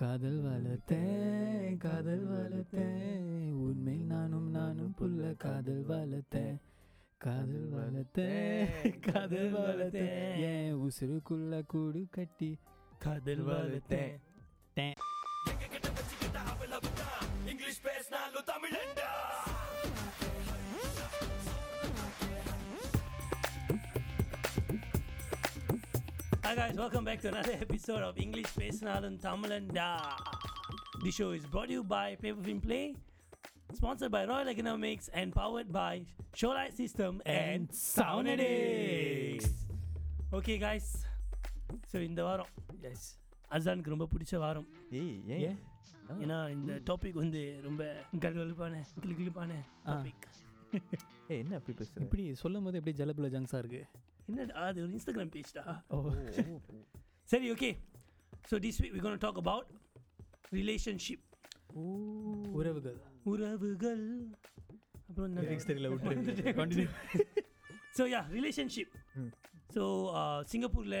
காதல் வளர்த்தேன் காதல் வளர்த்தேன் உண்மையில் நானும் நானும் புள்ள காதல் வளர்த்தேன் காதல் வளர்த்தேன் காதல் வளர்த்தேன் ஏன் உசுருக்குள்ள கூடு கட்டி காதல் வளர்த்தேன் இங்கிலீஷ் பேசினாலும் தமிழண்டா Hi guys, welcome back to another episode of English Pesunalum Tamilanda. This show is brought to you by Paper Film Play, sponsored by Royale Economics and powered by Showlite Systems and Sound Edicts. Okay guys, so in the varam, yes, Azan ku romba pidicha varam. Yeah. Ena indha topic undu romba galgalupana, gilgilupana topic. Hey, enna apdi pesura? Ipdi sollumbodhu epdi jalabula junks a irukku. அது ஒரு Instagram page தான் சரி okay so this week we gonna talk about relationship உறவுகள் உறவுகள் அப்புறம் so yeah relationship so சிங்கப்பூரில்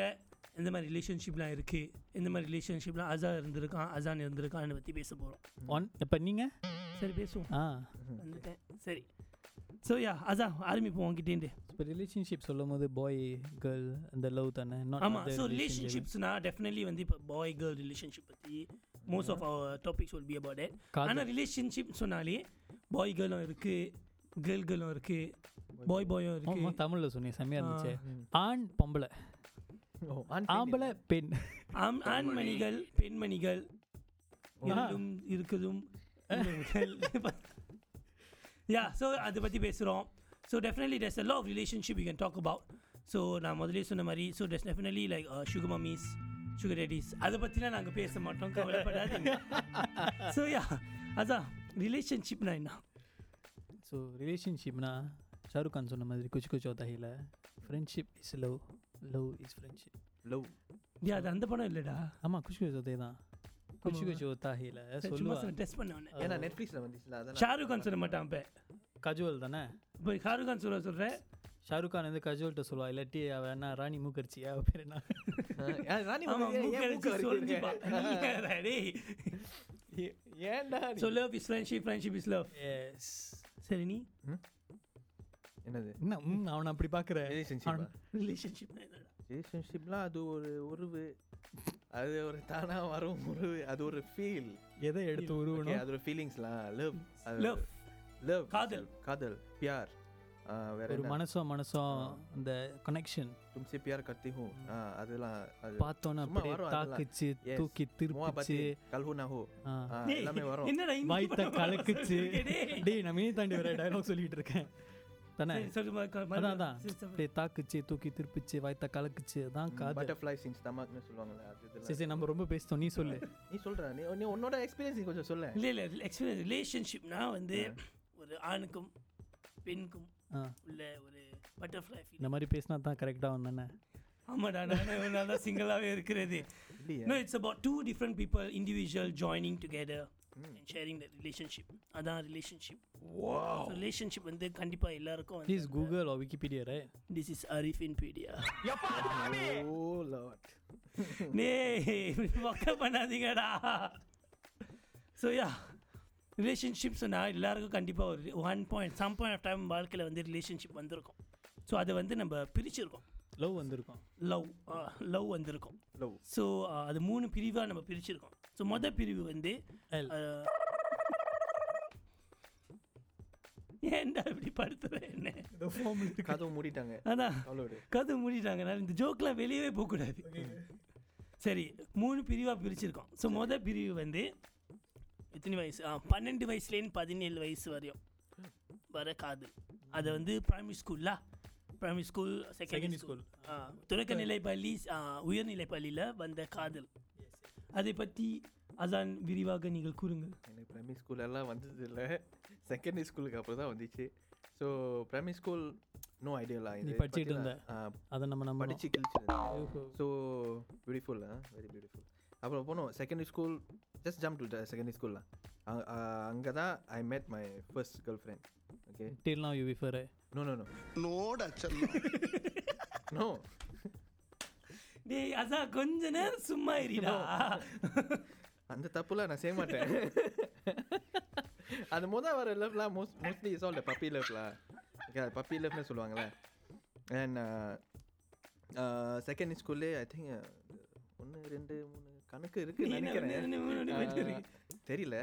எந்த மாதிரி ரிலேஷன்ஷிப்லாம் இருக்குது எந்த மாதிரி ரிலேஷன்ஷிப்லாம் அசா இருந்திருக்கான் அசான் இருந்திருக்கான்னு பற்றி பேச போகிறோம் ஒன் இப்போ நீங்கள் சரி பேசுவோம் ஆ வந்துட்டேன் சரி So yeah, Aza, ஆரம்பிப்போம் உங்ககிட்டேருந்து இப்போ ரிலேஷன்ஷிப் சொல்லும் போது பாய் கேர்ள் அந்த லவ் தானே ஆமாம் ஸோ ரிலேஷன்ஷிப்ஸ்னால் டெஃபினெட்லி வந்து இப்போ பாய் கேர்ள் ரிலேஷன்ஷிப் பற்றி most of our topics will be about it ஆனால் ரிலேஷன்ஷிப் சொன்னாலே பாய் கேர்ளும் இருக்குது கேர்ள் கேர்ளும் இருக்குது பாய் பாயும் இருக்குது தமிழில் சொன்னேன் செம்மையாக இருந்துச்சு ஆண் பொம்பளை ஆம்பளை பெண் ஆண்மணிகள் பெண்மணிகள் இருக்குதும் Yeah, so adu patti pesurom. So definitely there's a lot of relationship we can talk about. So na modhile sonna mari so there's definitely like sugar mummies, sugar daddies. Adu patti na naanga pesa mattom kavala padadinga. So yeah, Aza, relationship na enna? So relationship na Shahrukh Khan sonna madri kuch kuch hota hai la. Friendship is love, love is friendship. Love. Yeah, adu andha padam illa da. Amma kuch kuch hota da. குச்சி குச்சி ஹோதா ஹே இல்ல சொல்லுவாங்க test பண்ணேனே ஏனா நெட்ஃபிக்ஸ்ல வந்துச்சுல அதான் ஷாருக் கான் சொல்ல மாட்டான் பே கஜுவல் தானே இப்போ ஷாருக் கான் சொல்ற ஷாருக் கான் வந்து கஜுவல்ட்ட சொல்வா இல்லட்டி அவனா ராணி மூக்கர்ச்சியா பேர் என்ன ராணி மூக்கர்ச்சி சொல்லுப்பா ரெடி ஏண்டா so love is friendship friendship is love yes சரி நீ என்னது நான் அவன அப்படி பாக்குற ரிலேஷன்ஷிப் ரிலேஷன்ஷிப் என்னடா ரிலேஷன்ஷிப்லாம் அது ஒரு உறவு அது ஒரு தானாக வரும் உறவு அது ஒரு ஃபீல் எதை எடுத்து உருவணும் அது ஒரு ஃபீலிங்ஸ்லாம் லவ் லவ் லவ் காதல் காதல் பியார் வேற ஒரு மனசோ மனசோ அந்த கனெக்ஷன் तुमसे प्यार करती हूं அதெல்லாம் பார்த்தோனா அப்படியே தாக்குச்சு தூக்கி திருப்பிச்சு கல்ஹுனா ஹோ எல்லாமே வரும் என்னடா மைத்த கலக்குச்சு டேய் நான் மீன் தாண்டி வர டயலாக் சொல்லிட்டு இருக்கேன் தானே அதான் அப்படியே தாக்குச்சு தூக்கி திருப்பிச்சு வாய்த்த கலக்குச்சு அதான் பட்டர்ஃப்ளை சிங்ஸ் தமாக்னு சொல்லுவாங்களே சரி நம்ம ரொம்ப பேசிட்டோம் நீ சொல்லு நீ சொல்ற நீ உன்னோட எக்ஸ்பீரியன்ஸ் கொஞ்சம் சொல்ல இல்லை இல்லை எக்ஸ்பீரியன்ஸ் ரிலேஷன்ஷிப்னா வந்து ஒரு ஆணுக்கும் பெண்ணுக்கும் உள்ள ஒரு பட்டர்ஃப்ளை இந்த மாதிரி பேசினா தான் கரெக்டாக வந்தானே ஆமாடா நான் தான் சிங்கிளாகவே இருக்கிறது no it's about two different people individual joining together and sharing that relationship adha relationship wow so relationship vende kandipa ellarkum please google or wikipedia right this is Arifin pedia yappa oh lord ne vakka panadinga da so yeah relationships na ellarkum kandipa one point some point of time vaalkila vende relationship vandirukum so adha vende namba pirichirukom love வந்திருக்கோம் love வந்திருக்கோம் love so அது மூணு பிரிவாக நம்ம பிரிச்சுருக்கோம் so மொதல் பிரிவு வந்து ஏன்டா இப்படி படுத்துறேன் என்ன கதவு மூடிட்டாங்க அதான் கதவு மூடிட்டாங்கண்ணா இந்த ஜோக்கெலாம் வெளியவே போகக்கூடாது சரி மூணு பிரிவாக பிரிச்சுருக்கோம் ஸோ மொதல் பிரிவு வந்து எத்தனை வயசு 12 வயசுலேருந்து 17 வயசு வரையும் வர காதல் அதை வந்து பிரைமரி ஸ்கூல்ல பிரைமரி ஸ்கூல் செகண்டரி ஸ்கூல் தொடக்க நிலைப்பள்ளி உயர்நிலைப்பள்ளியில் வந்த காதல் அதை பற்றி அதான் விரிவாக நீங்கள் கூறுங்கள் எனக்கு பிரைமரி ஸ்கூலெல்லாம் வந்தது இல்லை செகண்டரி ஸ்கூலுக்கு அப்புறம் தான் வந்துச்சு ஸோ பிரைமரி ஸ்கூல் நோ ஐடியாலாம் இது படிச்சுட்டு இருந்தேன் அதை நம்ம படிச்சு கிழிச்சிருந்தேன் ஸோ பியூட்டிஃபுல் வெரி பியூட்டிஃபுல் அப்புறம் போனோம் secondary school just jump to secondary ஸ்கூல்லாம் அங்கே தான் I mat my first girlfriend okay till now you before no டேய் அதான் கொஞ்ச நேரம் சும்மா இருடா அந்த அது தப்புலாம் நான் செய்ய மாட்டேன். அந்த முதல் வர லெஃப்ட்லாம் mostly is all the puppy லெஃப்ட்லாம். ஓகே, அது பப்பி லெஃப்ட்னு சொல்லுவாங்களே. அண்ட் செகண்ட் ஸ்கூல்லே ஐ திங்க் 1 2 3 கணக்கு இருக்குன்னு நினைக்கிறேன், தெரியல.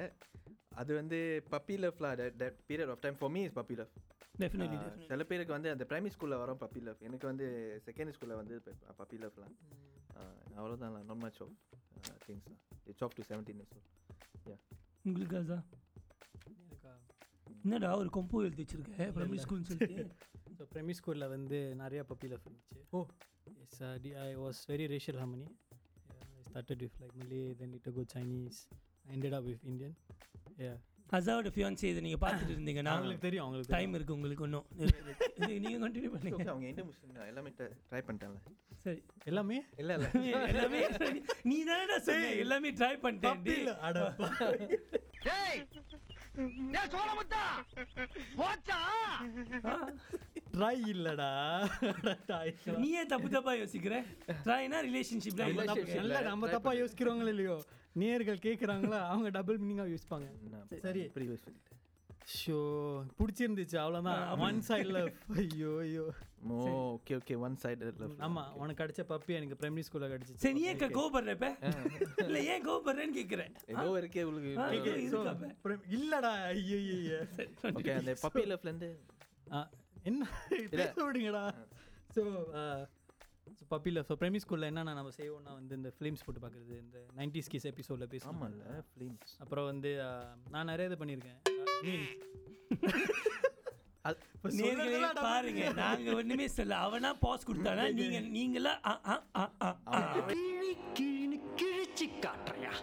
அது வந்து பப்பி லெஃப்லா that period of time for me is puppy love. Definitely சில பேருக்கு வந்து அந்த பிரைமரி ஸ்கூலில் வரும் பப்பி லெஃப், எனக்கு வந்து செகண்டரி ஸ்கூலில் வந்து பப்பி லெஃப்லாம். அவ்வளோதான், not much of things. It's of to 17 years old. Yeah, உங்களுக்கு அசா என்னடா ஒரு கொம்பு எழுதி வச்சிருக்கேன் பிரைமரி ஸ்கூல்னு சொல்லிட்டு. ஸோ பிரைமரி ஸ்கூலில் வந்து நிறையா பப்பி லெஃப் இருந்துச்சு. Oh yes, I was very racial harmony. I started with like Malay, then later go Chinese. I ended up with Indian. Yeah. அசாவோட ஃபியான்சி இதை நீங்கள் பார்த்துட்டு இருந்தீங்கன்னா உங்களுக்கு தெரியும், உங்களுக்கு டைம் இருக்குது, உங்களுக்கு ஒன்றும் நீங்கள் கண்டினியூ பண்ணுங்க. அவங்க என்ன முஸ்லீம் எல்லாமே ட்ரை பண்ணிட்டாங்க. சரி, எல்லாமே இல்லை எல்லாமே எல்லாமே நீ தானே சரி எல்லாமே ட்ரை பண்ணிட்டேன். ட்ரை இல்லடா, நீயே தப்பு தப்பாக யோசிக்கிறேன். ட்ரைனா ரிலேஷன்ஷிப்ல நம்ம தப்பாக யோசிக்கிறவங்களே இல்லையோ, நேயர்கள் கேட்குறாங்களா அவங்க டபுள் மீனிங்காக யோசிப்பாங்க. சரி, ஷோ பிடிச்சிருந்துச்சு அவ்வளோதான். ஒன் சைடில் ஐயோ ஐயோ ஓகே ஓகே ஒன் சைடில். ஆமாம், உனக்கு கிடைச்ச பப்பி எனக்கு பிரைமரி ஸ்கூலில் கிடச்சிச்சு. சரி, ஏன் கோபப்படுற இப்போ? இல்லை, ஏன் கோபப்படுறேன்னு கேட்குறேன். ஏதோ இருக்கே உங்களுக்கு இல்லைடா. ஐயோ ஐயோ ஓகே, அந்த பப்பி லெஃப்லேருந்து என்ன பேச விடுங்கடா. ஸோ ஸோ பப்பியில் ஸோ பிரைமரி ஸ்கூலில் என்னென்ன நம்ம செய்வோம்னா வந்து இந்த ஃபிலிம்ஸ் போட்டு பார்க்குறது, இந்த 90s கிட்ஸ் எபிசோடில் பேசுவோம் ஃபிலிம்ஸ். அப்புறம் வந்து நான் நிறைய இது பண்ணியிருக்கேன். பாருங்க, நாங்கள் ஒன்றுமே சொல்ல, அவனா பாஸ் கொடுத்தானா நீங்கள் நீங்களா கிழிச்சு காட்டுறியா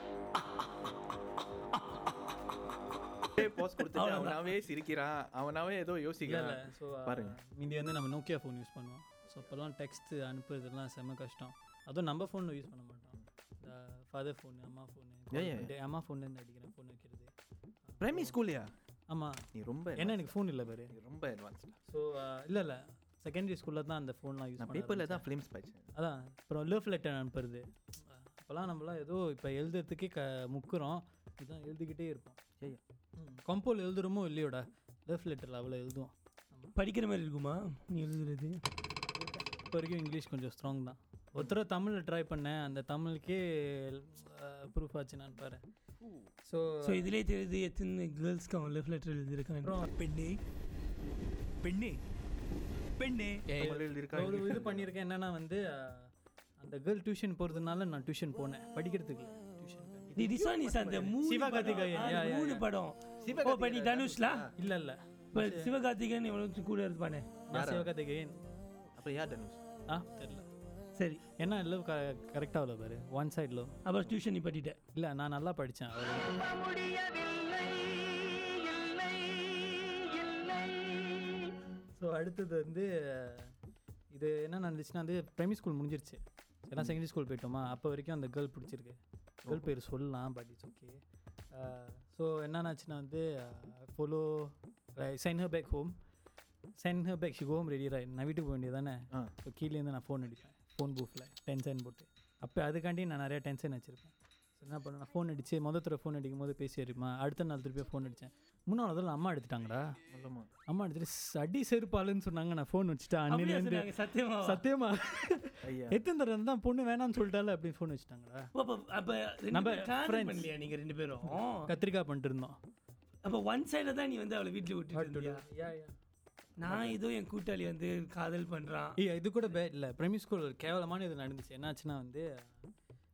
பாஸ் கொடுத்தா அவனாவே சிரிக்கிறான், அவனாவே ஏதோ யோசிக்கிறான். ஸோ பாருங்க, இங்கே வந்து நம்ம நோக்கியா ஃபோன் யூஸ் பண்ணுவோம். ஸோ அப்போல்லாம் டெக்ஸ்ட்டு அனுப்புறதுலாம் செம்ம கஷ்டம். அதுவும் நம்ம ஃபோனில் யூஸ் பண்ண மாட்டோம். இந்த ஃபாதர் ஃபோனு, அம்மா ஃபோனு, அம்மா ஃபோன்லேருந்து அடிக்கிறேன் ஃபோன் வைக்கிறது. பிரைமரி ஸ்கூல்லையா? ஆமாம், நீ ரொம்ப ஏன்னா எனக்கு ஃபோன் இல்லை பாரு, ரொம்ப அட்வான்ஸ். ஸோ இல்லை இல்லை செகண்டரி ஸ்கூலில் தான் அந்த ஃபோன்லாம் யூஸ் பண்ணி பேப்பரில் தான் ஃபிலிம்ஸ் படிச்சு. அதான் அப்புறம் லவ் லெட்டர் அனுப்புறது. அப்போல்லாம் நம்மளாம் ஏதோ இப்போ எழுதுறதுக்கே முக்குறோம், இதுதான் எழுதிக்கிட்டே இருப்போம். ஐயா கம்போல் எழுதுறோமோ இல்லையோட லவ் லெட்டரில் அவ்வளோ எழுதுவோம். படிக்கிற மாதிரி இருக்குமா நீ எழுதுறது? இப்போ வரைக்கும் இங்கிலீஷ் கொஞ்சம் ஸ்ட்ராங் தான். ஒருத்தர தமிழில் ட்ரை பண்ணேன், அந்த தமிழுக்கே ப்ரூஃப் ஆச்சு நான் பாரு. ஸோ ஸோ இதுலேயே தெரியுது எத்தனை கேர்ள்ஸ்க்கு அவன் லவ் லெட்டர் எழுதியிருக்காங்க. பெண்ணே பெண்ணே பெண்ணே எழுதியிருக்காங்க. ஒரு இது பண்ணியிருக்கேன் என்னென்னா வந்து அந்த கேர்ள் டியூஷன் போகிறதுனால நான் டியூஷன் போனேன் படிக்கிறதுக்கு. மூணு படம் பண்ணி தனுஷ்லா இல்லை இல்லை இப்போ சிவகார்த்திகேயன் இவ்வளோ கூட இருப்பானே. சிவகார்த்திகேயன் அப்புறம் யார் தனுஷ்? ஆ தெரியல. சரி, ஏன்னா இல்லை கரெக்டாக அவ்வளோ பாரு ஒன் சைடில். அப்புறம் டியூஷன் நீ பண்ணிட்டேன் இல்லை? நான் நல்லா படித்தேன். ஸோ அடுத்தது வந்து இது என்ன நடந்துச்சுன்னா வந்து பிரைமரி ஸ்கூல் முடிஞ்சிருச்சு, எல்லாம் செகண்டரி ஸ்கூல் போயிட்டோமா. அப்போ வரைக்கும் அந்த கேர்ள் பிடிச்சிருக்கு, கேர்ள் பேர் சொல்லலாம் பட் இட்ஸ் ஓகே. ஸோ என்னன்னாச்சுன்னா வந்து follow send her back home, send her back she home ready ராய். நான் வீட்டுக்கு போக வேண்டியது தானே. ஸோ கீழேருந்து நான் ஃபோன் அடிப்பேன், ஃபோன் பூஃபில் டென்ஷன் போட்டு. அப்போ அதுக்காண்டி நான் நிறையா டென்ஷன் வச்சுருப்பேன். ஸோ என்ன பண்ணேன், நான் ஃபோன் அடித்து மொதல் தடவை ஃபோன் அடிக்கும் போது பேசி வருமா, அடுத்த நாள் திருப்பியும் ஃபோன் அடித்தேன். மூணாவது தடவை அம்மா எடுத்துட்டாங்கடா. அம்மா எடுத்துட்டு சடி செருப்பாளுன்னு சொன்னாங்க. நான் ஃபோன் வச்சுட்டேன் அண்ணன். சத்தியமா சத்தியமா எத்தனை தடவை தான் பொண்ணு வேணான்னு சொல்லிட்டால அப்படின்னு ஃபோன் வச்சுட்டாங்கடா. நம்ம நீங்கள் ரெண்டு பேரும் கத்திரிக்காய் பண்ணிட்டு இருந்தோம். அப்போ ஒன் சைடில் தான் நீ வந்து அவளை வீட்டில் விட்டுட்டு நான் ஏதோ என் கூட்டாளி வந்து காதல் பண்ணுறான். இது கூட இல்லை, பிரைமரி ஸ்கூல் கேவலமான இது நடந்துச்சு. என்னாச்சுன்னா வந்து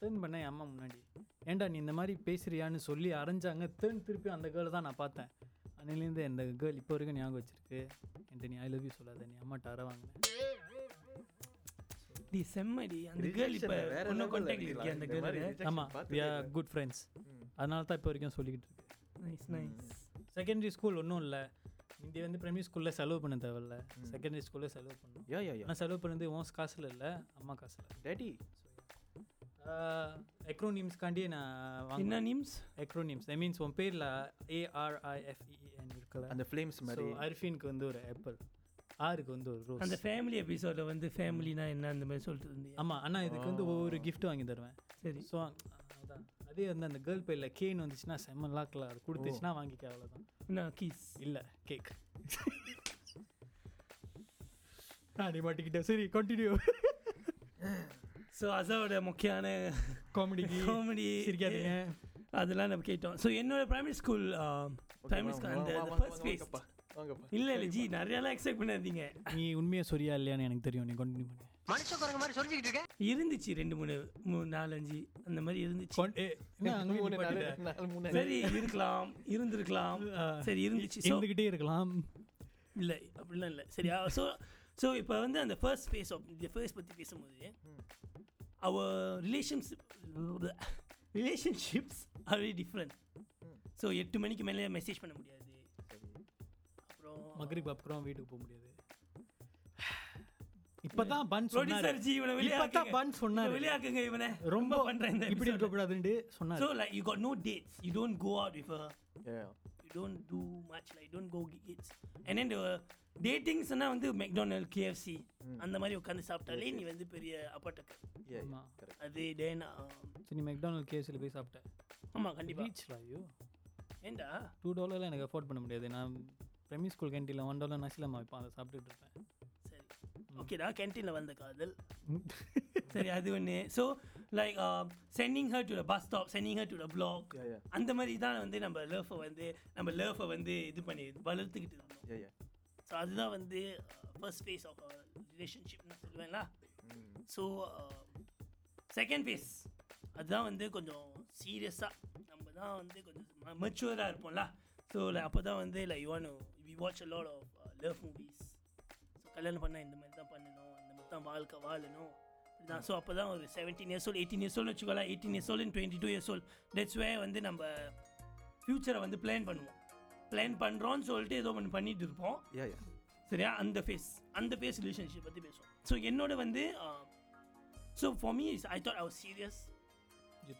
டேர்ன் பண்ணேன் என் அம்மா முன்னாடி, ஏண்டா நீ இந்த மாதிரி பேசுறியான்னு சொல்லி அரைஞ்சாங்க. டேர்ன் திருப்பி அந்த கேர்ளை தான் நான் பார்த்தேன். அன்னிலேருந்து இந்த கேர்ள் இப்போ வரைக்கும் ஞாபகம் வச்சிருக்கு. என்கிட்ட நீ ஐ லவ் யூ சொல்லாத, நீ அம்மாட்ட அற வாங்கினேன். தி செம்மடி அந்த கேர்ள் இப்போ இன்னும் கான்டாக்ட் இருக்கு அந்த கேர்ள். ஆமாம், we are good friends. அதனால தான் இப்போ வரைக்கும் சொல்லிக்கிட்டு இருக்கு. Nice nice. செகண்டரி ஸ்கூல் ஒன்றும் இல்லை, இந்தியா வந்து ப்ரைமரி ஸ்கூலில் செலவு பண்ண தேவையில்ல, செகண்டரி ஸ்கூலில் செலவு பண்ணணும். ஆனால் செலவு பண்ணது ஓன் காசில் இல்லை, அம்மா காசில். டேடி எக்ரோனிம்ஸ்காண்டி நான் என்ன நீம்ஸ் எக்ரோனிம்ஸ் ஐ மீன்ஸ் உன் பேரில் ARIFEN இருக்குல்ல அந்த ஃப்ளேம்ஸ் மாதிரி. அரிஃபின்க்கு வந்து ஒரு ஆப்பிள், ஆருக்கு வந்து ஒரு ரோஸ். அந்த ஃபேமிலி எபிசோடில் வந்து ஃபேமிலினா என்ன அந்த மாதிரி சொல்லிட்டு இருந்தேன். ஆமாம், ஆனால் இதுக்கு வந்து ஒவ்வொரு கிஃப்ட்டும் வாங்கி தருவேன். சரி, ஸோ அதான் அதே வந்து அந்த கேர்ள் பேரில் கேன் வந்துச்சுன்னா செம்ம லாக்கில் அது கொடுத்துச்சுன்னா வாங்கிக்க, அவ்வளோதான். என்ன கீஸ் இல்லை கேக். நீ மாட்டிக்கிட்டேன். சரி, கண்டினியூ. ஸோ அசாவோட முக்கியமான காமெடி இருக்காதுங்க, அதெல்லாம் நம்ம கேட்டோம். ஸோ என்னோட ப்ரைமரி ஸ்கூல் அந்த ஃபர்ஸ்ட் ஃபேஸ் இல்லை இல்லை ஜி நிறையாலாம் எக்ஸ்பெக்ட் பண்ணியிருந்தீங்க. நீ உண்மையாக சொரியா இல்லையான்னு எனக்கு தெரியும், நீ கண்டினியூ பண்ணு. மனுஷங்க மாதிரி சொல்லிக்கிட்டு இருக்கேன் இருந்துச்சு, 2 3 4 5 அந்த மாதிரி இருந்துச்சு. சரி இருக்கலாம், இருந்திருக்கலாம், சரி இருந்துச்சு, சொல்லிக்கிட்டே இருக்கலாம். இல்லை அப்படிலாம் இல்லை. சரியா? ஸோ ஸோ இப்போ வந்து அந்த ஃபர்ஸ்ட் ஃபேஸ் ஆஃப் இந்த ஃபேஸ் பற்றி பேசும்போது our relationships are very different. So 8 மணிக்கு மேலே மெசேஜ் பண்ண முடியாது, அப்புறம் மக்ரிப் அப்புறம் வீட்டுக்கு போக முடியாது. இப்போதான் பன் சொன்னார் ஜி, இவனை இப்போதான் பன் சொன்னார், வெளியாக்குங்க இவனை, ரொம்ப பண்ணுறேன் இப்படி இருக்கக்கூடாதுன்னு சொன்னார். So like you got no dates, you don't go out with her, you don't do much, like don't go gigs. And then the dating sana vandu McDonald's, KFC andha mari ukkandu saaptale nee vandu periya apatak. Yeah, correct. Adi then so nee McDonald's, KFC la poi saapta? Amma kandipa beach la you enda $2 la enak afford panna mudiyadhu, na primary school canteen la $1 nasila ma ipa saaptittu irupen. Seri okay da canteen la vandha kadal. Seri adu one so like sending her to the bus stop, sending her to the block, and the mari idana vandu நம்ம love வந்து இது பண்ணி வளர்த்துக்கிட்டு இருந்தோம். So அதுதான் வந்து first phase of ரிலேஷன்ஷிப்னு சொல்லுவேன்ல. ஸோ செகண்ட் ஃபேஸ் அதுதான் வந்து கொஞ்சம் சீரியஸாக நம்ம தான் வந்து கொஞ்சம் மெச்சூராக இருப்போம்ல. ஸோ அப்போ தான் வந்து like you want to watch a lot of love movies. So கல்யாணம் பண்ணால் இந்த மாதிரி தான் பண்ணணும், இந்த மாதிரி தான் வாழ்க்கை வாழணும். ஸோ அப்போ தான் ஒரு 17 years old, 18 years old வச்சுக்கோலாம், 18 years old and 22 years old, that's where வந்து நம்ம ஃப்யூச்சரை வந்து பிளான் பண்ணுறோன்னு சொல்லிட்டு ஏதோ ஒன்று பண்ணிகிட்டு இருப்போம். சரியா? அந்த ஃபேஸ் ரிலேஷன்ஷிப் பற்றி பேசுவோம். ஸோ என்னோட வந்து so for me is I thought I was serious, you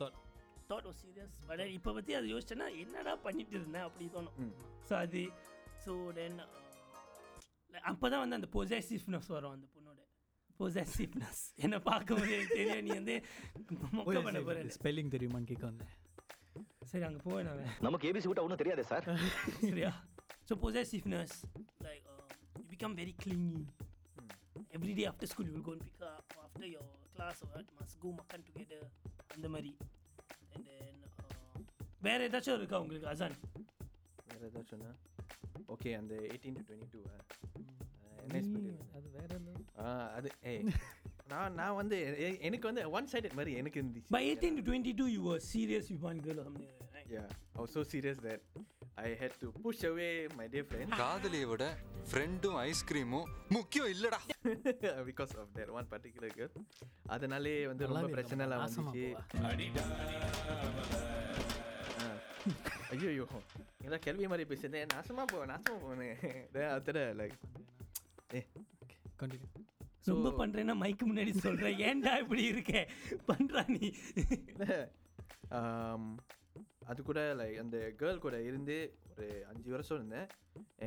thought was serious, but இப்போ பற்றி அது யோசிச்சேன்னா என்னடா பண்ணிட்டு இருந்தேன் அப்படி தோணும். ஸோ அது ஸோ தென் அப்போ தான் வந்து அந்த பொசசிவ்னஸ் வரும், அந்த பொண்ணோட பொசசிவ்னஸ். என்னை பார்க்கும்போது தெரியும் நீ வந்து மொக்க பண்ண போகிற. ஸ்பெல்லிங் தெரியுமான்னு கேட்க வந்தேன். சரி, அங்கே போவேன் நான். நமக்கு ஏபிசி விட்டு ஒன்றும் தெரியாது சார். சரியா? So possessiveness like you become very clingy. Everyday after school you will go and pick up after your class at must go மக்கன் டுகெதர் அந்த மாதிரி. அண்ட் தென் வேறு ஏதாச்சும் இருக்கா உங்களுக்கு அசான்? வேறு ஏதாச்சும்னா ஓகே அந்த 18 to 22 அது வேறு அது ஏ நான் வந்து எனக்கு வந்து ஒன் சைடட் மாதிரி எனக்கு இருந்துச்சு. By 18 to 22 you were serious with one girl or something, right? Yeah, I was so serious that I had to push away my dear friend. காதலியை விட ஃப்ரெண்டும் ஐஸ்கிரீமும் முக்கியம் இல்லடா because of that one particular girl. அதனாலே வந்து ரொம்ப பிரச்சனைலாம் வந்துச்சு. ஐயோ ஏதாவது கேள்வி மாதிரி பேசியிருந்தேன். நாசமாக போவேன் தெரிய லைக் ஏ கண்டினியூ ரொம்ப பண்ணுறேன்னா மைக்கு முன்னாடி சொல்கிறேன், ஏன்டா இப்படி இருக்கேன் பண்ணுறா நீ. அது கூட லைக் அந்த கேர்ள் கூட இருந்து ஒரு 5 வருஷம் இருந்தேன்.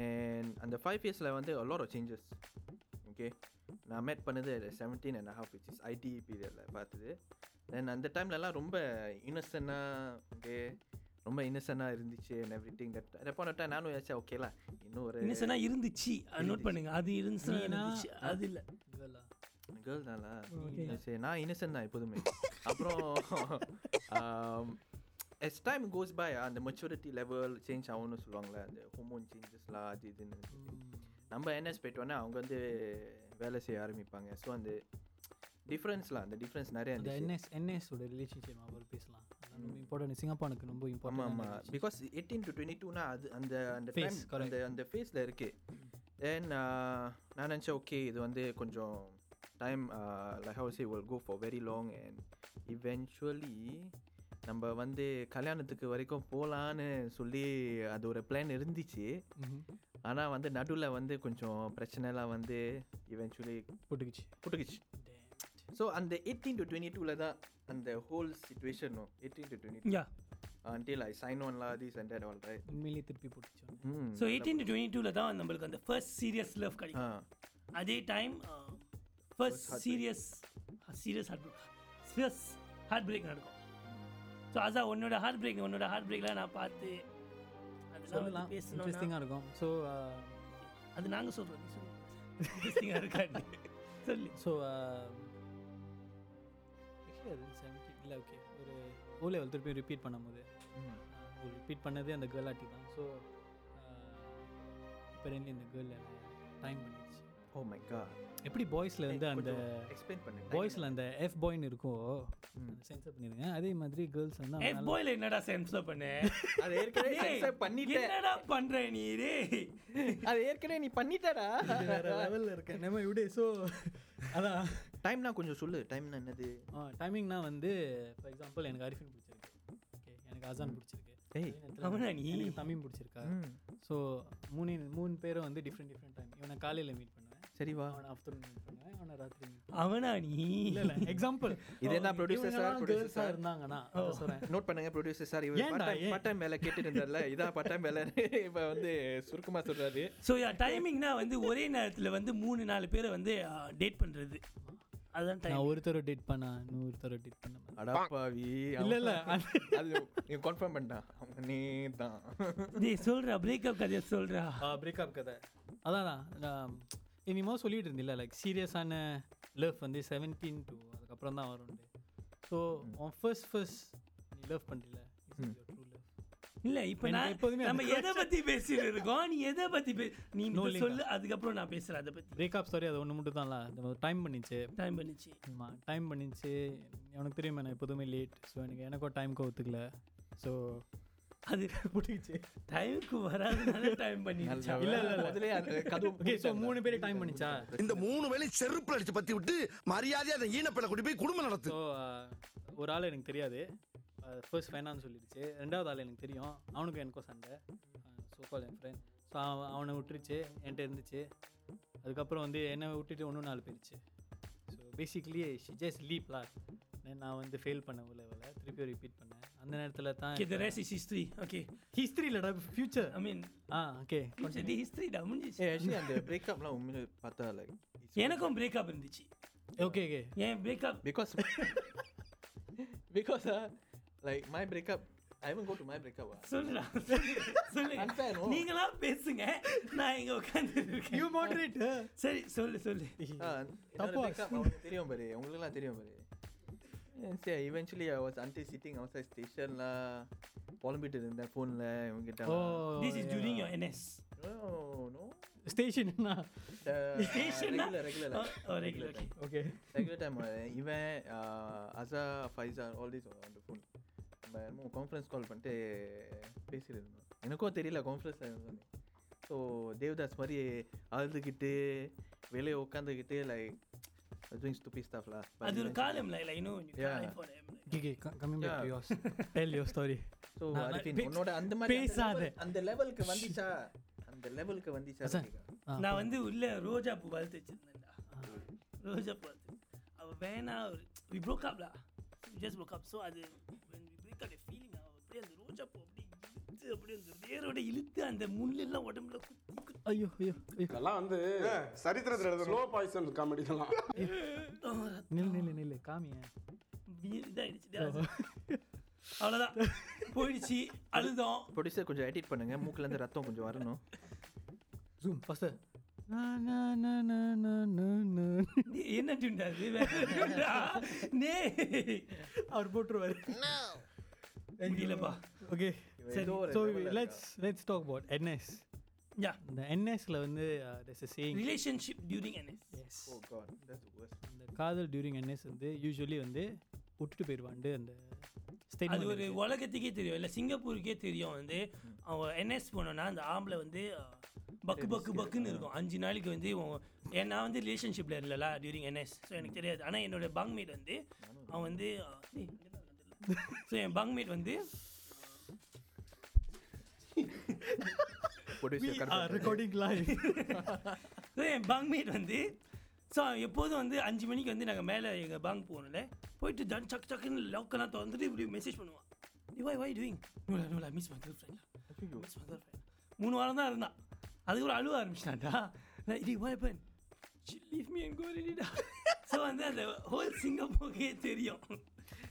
அண்ட் அந்த 5 years வந்து a lot of changes. Okay, நான் மேட் பண்ணது 17.5 இன்ச்சஸ் ஐடி பீரியடில் பார்த்தது. தென் அந்த டைம்லலாம் ரொம்ப இன்னசென்ட்டாக ஓகே ரொம்ப இன்னசென்ட்டாக இருந்துச்சு அண்ட் எவ்ரி திங். தட் ரெப்பான்ட்டா நானும் ஏச்சா ஓகேலாம் இன்னும் ஒரு இன்னசென்ட்டாக இருந்துச்சு. நோட் பண்ணுங்க, அது இருந்துச்சு, அது இல்லை கேர்ள் தானா? சரி, நான் இன்னசென்ட் தான் எப்போதுமே. அப்புறம் எஸ் டைம் கோஸ் பை அந்த மெச்சூரிட்டி லெவல் சேஞ்ச் ஆகும்னு சொல்லுவாங்களே, அந்த ஹோமோன் சேஞ்சஸ்லாம் அது இதுன்னு. நம்ம என்எஸ் போயிட்டோன்னா அவங்க வந்து வேலை செய்ய ஆரம்பிப்பாங்க. ஸோ அந்த டிஃப்ரென்ஸ்லாம் அந்த டிஃப்ரென்ஸ் நிறையா இருந்துச்சு. என்எஸோட ரிலேஷன்ஷிப் அவர் பேசலாம், ரொம்ப இம்பார்ட்டன்ட் சிங்கப்பானுக்கு, ரொம்ப இம்பார்ட்டன்ட். ஆமாம், பிகாஸ் 18 to 22னா அது அந்த அந்த ஃபேஸ் அந்த ஃபேஸில் இருக்குது. தென் நான் நினச்சேன் ஓகே இது வந்து கொஞ்சம் time like how say will go for very long and eventually நம்ம வந்து கல்யாணத்துக்கு வரைக்கும் போகலான்னு சொல்லி அது ஒரு பிளான் இருந்துச்சு. ஆனால் வந்து நடுவில் வந்து கொஞ்சம் பிரச்சனைலாம் வந்து இவென்ச்சுவலி புட்டுக்குச்சு. ஸோ அந்த 18 to 22 தான் அந்த ஹோல் சிச்சுவேஷனும் 18 to 22 until I sign on la this and that all right immediately திருப்பி போட்டுச்சோம். So 18 to 22 தான் நமக்கு அந்த first serious love கிடைக்கும். அதே டைம் first serious heartbreak நடக்கும். So Aza உன்னோட heartbreak நான் பார்த்து அதெல்லாம் பேசணும். Interesting ஆ இருக்கும். So அது நாங்க சொல்றோம். Interesting ஆ இருக்காது சொல்லி. So actually அது 17 இல்ல okay ஒரு ஓ லெவல் திருப்பி ரிப்பீட் பண்ணும்போது ரிப்பீட் பண்ணதே அந்த கேர்ள் ஆட்டி தான். ஸோ அப்பரண்ட்லி இந்த கேர்ள் டைம் பண்ணிடுச்சு. ஓ மை காட், எப்படி பாய்ஸில் வந்து அந்த எக்ஸ்பிளைன் பண்ணு பாய்ஸில் அந்த எஃப் பாய்னு இருக்கும் சென்சர் பண்ணிடுங்க. அதே மாதிரி கேர்ள்ஸ் வந்து எஃப் பாயில் என்னடா சென்சர் பண்ணு, அது ஏற்கனவே சென்சர் பண்ணிட்டே என்னடா பண்ணுற நீ, அது ஏற்கனவே நீ பண்ணிட்டடா லெவலில் இருக்க நம்ம இப்படி. ஸோ அதான் டைம்னா கொஞ்சம் சொல்லு, டைம்னா என்னது? டைமிங்னா வந்து ஃபார் எக்ஸாம்பிள் எனக்கு அரிஃபின் பிடிச்சிருக்கு, ஓகே எனக்கு அசான் பிடிச்சிருக்கு, எனக்கு தமிழ் பிடிச்சிருக்கா. ஸோ மூணு பேரும் வந்து டிஃப்ரெண்ட் டைம். இவனை காலையில் மீட் பண்ணுவேன், சரிவா, அவனை ஆஃப்டர்நூன் மீட் பண்ணுவேன், அவனை ராத்திரி மீட் பண்ணுவேன். அவனா நீ இல்லை எக்ஸாம்பிள் இதே தான் ப்ரொடியூசர்ஸாக இருந்தாங்கன்னா சொல்கிறேன், நோட் பண்ணுங்க ப்ரொடியூசர் சார். இவன் பட்டாம் வேலை கேட்டுட்டு இருந்தார்ல, இதான் பட்டாம் வேலை இப்போ வந்து சுருக்கமாக சொல்கிறாரு. ஸோ டைமிங்னா வந்து ஒரே நேரத்தில் வந்து 3-4 பேரை வந்து டேட் பண்ணுறது. ஒருத்தர டேட் பண்ணா இன்னொருத்தர டேட் பண்ண அடப்பாவி இல்ல இல்ல அது நீ கன்ஃபார்ம் பண்ணா நீ தான் நீ சொல்ற பிரேக்அப் கதை சொல்றா. பிரேக்அப் கதை அதான் இனிமே சொல்லிட்டு இருந்தில்ல, லைக் சீரியஸான லவ் வந்து 17 to அதுக்கப்புறம் தான் வரும். ஸோ ஃபர்ஸ்ட் நீ லவ் பண்றில இல்லை இப்போ நான் எப்போதுமே நம்ம எதை பற்றி பேசிட்டு இருக்கோம், நீ எதை பற்றி நீ சொல்லு, அதுக்கப்புறம் நான் பேசுகிறேன் அதை பற்றி. பிரேக்அப் சாரி அது ஒன்று மட்டும் தான்ல, டைம் பண்ணிச்சு எனக்கு தெரியுமா, நான் எப்போதுமே லேட். ஸோ எனக்கும் டைமுக்கு ஒத்துக்கல, ஸோ அது பிடிக்குச்சு. டைமுக்கு வராதுனால டைம் பண்ணிடுச்சா இல்லை இல்லை அதுலேயே ஸோ 3 பேரும் டைம் பண்ணிச்சா இந்த 3 வேலையும் செருப்பில் அடிச்சு பற்றி விட்டு மரியாதையாக அதை ஈனப்பிள்ளை கூட்டி போய் குடும்பம் நடத்து. ஸோ ஒரு ஆள் எனக்கு தெரியாது, ஃபர்ஸ்ட் வேணான்னு சொல்லிடுச்சு. ரெண்டாவது ஆள் எனக்கு தெரியும், அவனுக்கும் எனக்கும் சண்டை. சோகால் என் ஃப்ரெண்ட், ஸோ அவனை விட்டுருச்சு, என்கிட்ட இருந்துச்சு. அதுக்கப்புறம் வந்து என்னை விட்டுட்டு 1-4 போயிடுச்சு. So basically she just leap lot. நான் வந்து ஃபெயில் பண்ண உள்ள திருப்பி ரிப்பீட் பண்ணேன். அந்த நேரத்தில் தான் ஹிஸ்ட்ரி ஓகே ஹிஸ்ட்ரி இல்லைடா ஃபியூச்சர் ஐ மீன் ஓகே ஹிஸ்ட்ரிடா முடிஞ்சிச்சு. அந்த பிரேக்கப்லாம் உண்மையிலே பார்த்தா லைக் எனக்கும் பிரேக்கப் இருந்துச்சு. ஓகே ஓகே ஏன் breakup because like my breakup I even go to my breakup சொல்லுங்க நீங்களா பேசுங்க, நான் இங்க உட்கார்ந்திருக்கேன். you moderate சரி சொல்லு தெரியும் பாரு உங்களுக்குலாம் தெரியும் பாரு. and so eventually I was until sitting outside station la polambittu irundha phone la ivangita this is during your NS no station na station regular okay regular time even Aza Faiza all these on the phone by a conference call பண்ணிட்டு பேசியிருந்தோம். எனக்கும் தெரியல conference ஆயிருந்தோம். So Devadas மாதிரி அழுதுகிட்டு வெளியே உட்காந்துக்கிட்டு like doing stupid stuff lah. Adul kalam like you know when you cry for him. Okay, coming back to yours. Tell your story. So Arifin unoda and mari and the level ku vandicha na vandu ulla roja poo valthechirundha. Roja poo ava vena we broke up lah. We just broke up. So adu when we break up the feeling apdi and roja poo apdi வேரோட இழுத்து அந்த முள்ள எல்லாம் உடம்புல குத்தி ஐயோ ஐயோ இதெல்லாம் வந்து சரித்திரத்துல எழுதுன ஸ்லோ பாய்சன் காமெடி இதெல்லாம் நில்ல காமியா அவ்வளவுதான் போயிடுச்சு. அழுதோம். ப்ரொடியூசர் கொஞ்சம் எடிட் பண்ணுங்க, மூக்குல இருந்து ரத்தம் கொஞ்சம் வரணும். ஜூம் பாஸ்டர் என்ன டிண்டாது நே அவர் போட்டுருவாரு. Okay, so let's talk about NS. Yeah. The NS la vandu there's a saying relationship during NS. Yes. Oh god, that's the worst. The kaadal during NS vandu usually vandu puttu poiruvande and statement adu oru ulagathike theriyum illa Singapore ke theriyum vandu avan NS ponona and aamla vandu bakku nu irukum 5 naalukku vandu ena vandu relationship la illala during NS. So enak theriyadhu ana enoda bunk mate vandu avan vandu So என் bunkmate வந்து recording live. So என் bunkmate வந்து so எப்போதும் வந்து 5 மணிக்கு வந்து நாங்கள் மேலே எங்கள் பேங்க் போகணும்ல போயிட்டு ஜன் சக் சக்குன்னு லோக்கெல்லாம் திறந்துட்டு இப்படி மெசேஜ் பண்ணுவான். வை வை டூயிங் நோலா நோலா miss my girlfriend miss my girlfriend. 3 வாரம் தான் இருந்தான். அதுக்கப்புறம் அழுவ ஆரம்பிச்சிட்டான்டா. இது வாய் பன் லீவ் மீ அண்ட் கோ ரெடிடா. ஸோ வந்து அந்த ஹோல் சிங்கப்பூருக்கே தெரியும்.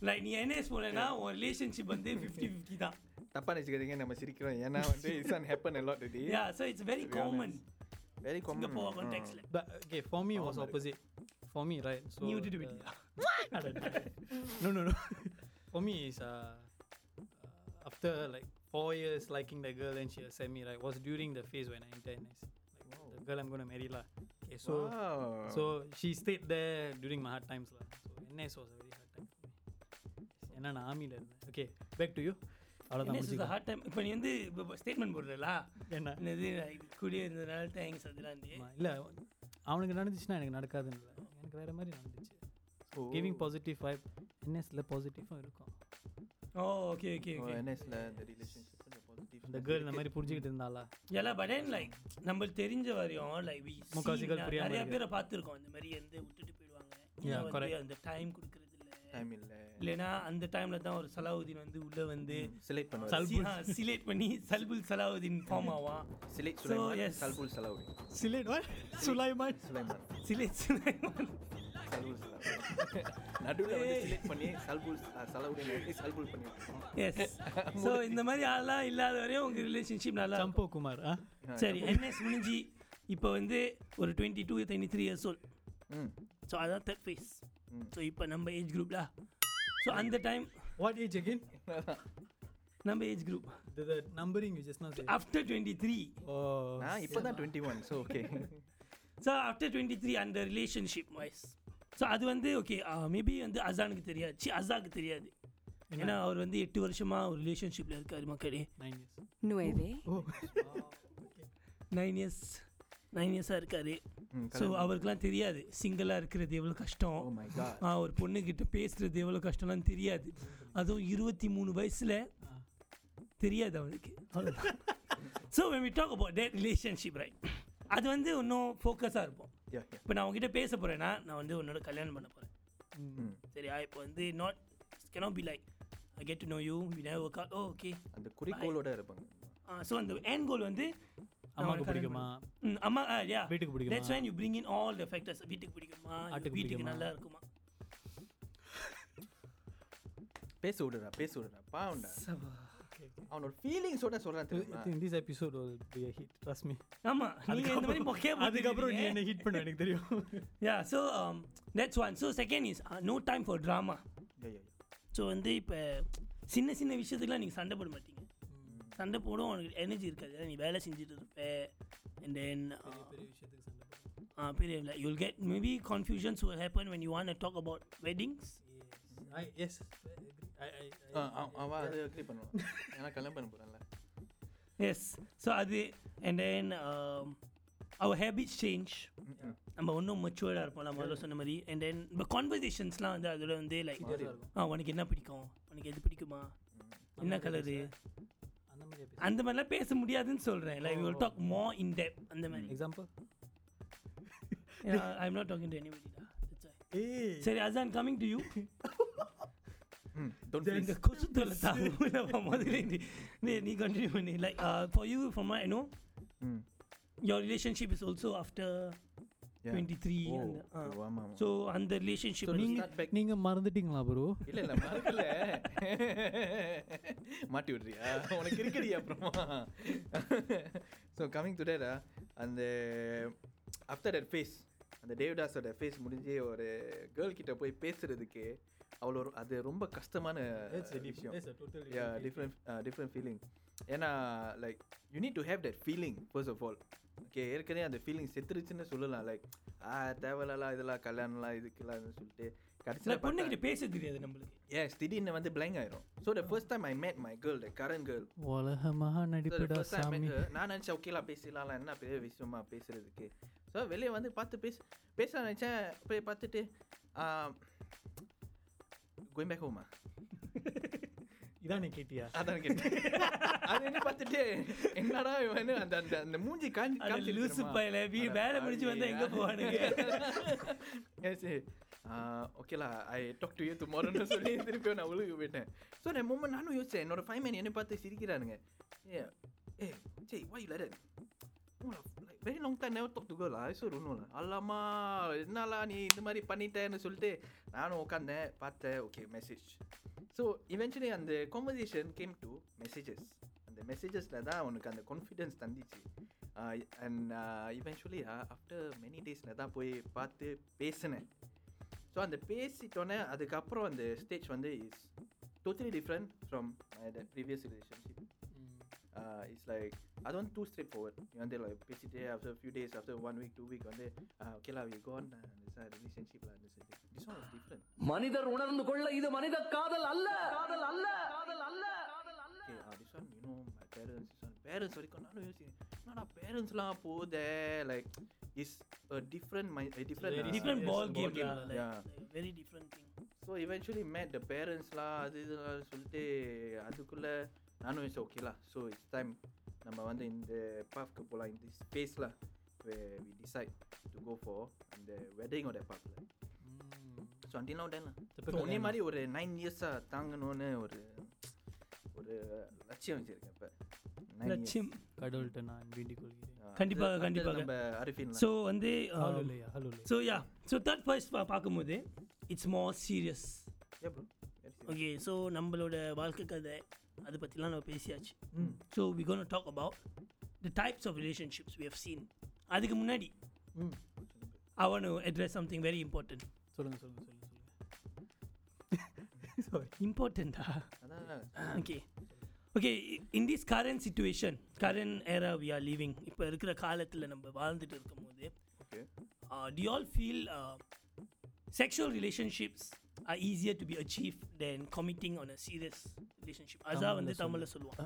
லைக் நீ என்ன போனேன்னா உன் ரிலேஷன்ஷிப் வந்து 50-50 தான். தப்பாக நினச்சிக்கிறீங்க நம்ம சிரிக்கிறோம் ஏன்னா வந்து it's on happen a lot it. Yeah so it's very common. Very common. Singapore context. But okay, for me it was opposite. For me, right? So you did it. No. For me is after like 4 years liking the girl and she accepted me, right? Was during the phase when I entered NS. Like wow. The girl I'm going to marry lah. Okay, so wow. So she stayed there during my hard times lah. So NS was a very hard time for me. Enna na army la. Okay, back to you. This is a hard time. இப்போ நீ வந்து statement போடுறா என்ன கூடிய இருந்ததுனால thanks அதெல்லாம் இல்லை அவனுக்கு நடந்துச்சுன்னா எனக்கு நடக்காதுன்னு இல்லை எனக்கு வேறு மாதிரி நடந்துச்சு கிவிங் பாசிட்டிவ் வைப் என்எஸில் பாசிட்டிவாக இருக்கும் ஓ ஓகே ஓகே ஓகே என்எஸில் அந்த ரிலேஷன்ஷிப் கொஞ்சம் பாசிட்டிவ் அந்த கேர்ள் இந்த மாதிரி புரிஞ்சுக்கிட்டு இருந்தாலா எல்லா பட் லைக் நம்மளுக்கு தெரிஞ்ச வரையும் லைக் முக்காசிகள் நிறைய பேரை பார்த்துருக்கோம் இந்த மாதிரி வந்து விட்டுட்டு போயிடுவாங்க அந்த டைம் கொடுக்குறது டைம் இல்லை இல்லைன்னா அந்த டைமில் தான் ஒரு சலாவுதீன் வந்து உள்ளே வந்து செலக்ட் பண்ணுவான் சிலேட் பண்ணி சல்புல் சலாவுதீன் ஃபார்ம் ஆவான் சிலேட் சல்புல் சலாவுதீன் சிலேட் சுலைமான் சுலைமான் சிலேட் சுலைமான் சல்புல் சலாவுதீன் நடுவில் வந்து சிலேட் பண்ணி சல்புல் சலாவுதீன் வந்து சல்புல் பண்ணிடுவான் எஸ் ஸோ இந்த மாதிரி ஆளெலாம் இல்லாத வரையும் உங்கள் ரிலேஷன்ஷிப் நல்லா சம்போ குமார் ஆ சரி என்எஸ் முடிஞ்சு இப்போ வந்து ஒரு 22-23 years old ஸோ அதான் தேர்ட் ஃபேஸ் ஸோ இப்போ நம்ம ஏஜ் குரூப்ல ஸோ அந்த டைம் வாட் ஏஜ் அகெயின் நம்ம ஏஜ் குரூப் நம்பரிங் ஆஃப்டர் 23 இப்போ தான் 21 ஸோ ஓகே ஸோ ஆஃப்டர் 23 அந்த ரிலேஷன்ஷிப் வைஸ் ஸோ அது வந்து ஓகே மேபி வந்து அசானுக்கு தெரியாது அசாக்கு தெரியாது ஏன்னா அவர் வந்து 8 வருஷமா ஒரு ரிலேஷன்ஷிப்பில் இருக்காரு மக்களே 9 years 9 years இருக்காரு ஸோ அவருக்குலாம் தெரியாது சிங்கிளாக இருக்கிறது எவ்வளோ கஷ்டம் ஒரு பொண்ணுக்கிட்ட பேசுகிறது எவ்வளோ கஷ்டம்லாம் தெரியாது அதுவும் 23 வயசில் தெரியாது அவனுக்கு அவ்வளோதான் so when we talk about that relationship right அது வந்து இன்னும் ஃபோக்கஸாக இருப்போம் இப்போ நான் அவங்ககிட்ட பேச போகிறேன்னா நான் வந்து உன்னோட கல்யாணம் பண்ண போகிறேன் சரியா இப்போ வந்து not cannot be like I get to know you we never work out okay அந்த குறிக்கோளோட இருப்பாங்க ஸோ அந்த end goal வந்து அம்மாவுக்கு பிடிக்குமா அம்மா யா வீட்டுக்கு பிடிக்குமா that's when you bring in all the factors வீட்டுக்கு பிடிக்குமா வீட்டுக்கு நல்லா இருக்குமா பேச விடுறா பாவுண்டா அவனோட ஃபீலிங்ஸோட சொல்றான் தெரியுமா this episode will be a hit trust me ஆமா நீ இந்த மாதிரி போகே அதுக்கப்புறம் நீ என்ன ஹிட் பண்ண எனக்கு தெரியும் yeah so that's one so second is no time for drama so வந்து இப்போ சின்ன விஷயத்துக்குலாம் நீங்கள் சண்டை போட மாட்டீங்க சண்டை போடும் உனக்கு எனர்ஜி இருக்காது ஏன்னா நீ வேலை செஞ்சுட்டு இருப்பேன் அண்ட் தென் பெரிய விஷயத்துக்கு சண்டை போடும் பெரிய இல்லை you'll get maybe confusions will happen when you want to talk about weddings அவன் அது அக்ரி பண்ணுவான் ஏன்னா கல்யாணம் பண்ண போகிறான்ல எஸ் ஸோ அது and then our habits change நம்ம ஒன்றும் மெச்சூர்டாக இருப்போம் நம்ம அதில் சொன்ன மாதிரி அண்ட் தென் இப்போ கான்வர்சேஷன்ஸ்லாம் வந்து அதில் வந்து லைக் உனக்கு என்ன பிடிக்கும் உனக்கு எது பிடிக்குமா என்ன கலரு அந்த மாதிரிலாம் பேச முடியாதுன்னு சொல்கிறேன் like we will talk more in depth அந்த மாதிரி example I am not talking to anybody சரி அசான் கமிங் டு யூ கொசு தொல்லை தான் முதலே நீ கண்டினியூ பண்ணி like for you for my no your relationship is also after 23 and so and the relationship நீங்க மறந்துட்டீங்களா bro இல்ல மறக்கல மாட்டி விடுறியா உங்களுக்கு இருக்கடி அப்புறமா so coming to that and after that phase அந்த தேவதாஸோட ஃபேஸ் முடிஞ்சு ஒரு கேர்ள் கிட்ட போய் பேசுறதுக்கு அவ்வளோ அது ரொம்ப கஷ்டமான விஷயம் டிஃப்ரெண்ட் ஃபீலிங் ஏன்னா like you need to have that feeling first of all okay ஏற்கனவே அந்த ஃபீலிங் செத்துருச்சுன்னு சொல்லலாம் லைக் தேவையில்லாம் இதெல்லாம் கல்யாணம்லாம் இதுக்கெல்லாம் சொல்லிட்டு கடைசியில் பொண்ணுக்கிட்ட பேச தெரியாது நம்மளுக்கு எஸ் திடீர்னு வந்து பிளாங்க் ஆயிரும் so the first time I mat my girl the current girl நான் நினச்சேன் ஓகேலாம் பேசலாம் என்ன பெரிய விஷயமா பேசுறதுக்கு ஸோ வெளியே வந்து பார்த்து பேச நினச்சேன் போய் பார்த்துட்டு கோயிங் பேக் ஹோமா இதானே கேட்டியா? அதான் கேட்டேன். அது என்ன பார்த்துட்டு என்னடா இவனு அந்த அந்த மூஞ்சி காஞ்சி காஞ்சி லூசு பையல வீ வேலை முடிஞ்சு வந்தா எங்க போவானுங்க? ஓகேலா ஐ டாக் டு யூ டுமாரோன்னு சொல்லி திருப்பி நான் உழுகு போயிட்டேன். ஸோ நான் மூமெண்ட் நானும் யோசிச்சேன், என்னோட ஃபைவ் மேன் என்னை பார்த்து சிரிக்கிறானுங்க. ஏ ஏ ஜெய் வாய் இல்லை like very long time never talk to girl I so don't know allama enala nee indha mari pannitenu solle nanu okandhen paatha okay message so eventually and the conversation came to messages and the messages la da unakku and the confidence tandichi and eventually after many days la da poi paathu pesane so and the pesitone adukapra and the stage vande is totally different from the previous relationship. It's like I don't too straightforward. You know, they like basically after a few days, after 1 week, 2 week, on they okay lah, we gone. This is a relationship lah. This one is different. Manidar unarndu kolla idu manidar kaadal alla. Kaadal alla. Kaadal alla. Okay, this one you know my parents. This one parents sorry, nanu use. Nana parents lah po there like is a different my a different very different ball game la, like, yeah. Like, very different thing. So eventually met the parents lah. Adhu solte adukulla. நானும் it's okay லா so it's time நம்ம வந்து இந்த பாஃப்க்கு போகலாம் இந்த ஸ்பேஸில் we decide to go for இந்த வெட்டிங்கோட பார்க்கில் ஸோ அண்டில் நவ் டைம்லாம் இப்போ ஒன்றே மாதிரி ஒரு 9 years தாங்கணும்னு ஒரு ஒரு லட்சியம் வச்சுருக்கேன். இப்போ லட்சியம் கடவுள்கிட்ட நான் வேண்டிக் கொள்கிறேன். கண்டிப்பாக கண்டிப்பாக நம்ம அரிஃபின் ஸோ வந்து ஸோ யா ஸோ தேர்ட் ஃபர்ஸ்ட் பார்க்கும்போது it's more serious okay so நம்மளோட வாழ்க்கை கதை அதை பற்றிலாம் நம்ம பேசியாச்சு. So we gonna talk about the types of relationships we have seen. அதுக்கு முன்னாடி I want to address something very important. சொல்லுங்கள் சொல்லுங்கள் சொல்லுங்கள் சொல்லுங்கள் சாரி இம்பார்ட்டண்ட்டா? Okay okay in this current situation current era we are living இப்போ இருக்கிற காலத்தில் நம்ம வாழ்ந்துட்டு இருக்கும் போது okay do you all feel sexual relationships are easier to be achieved than committing on a serious relationship? Aza vandu tamil la solluva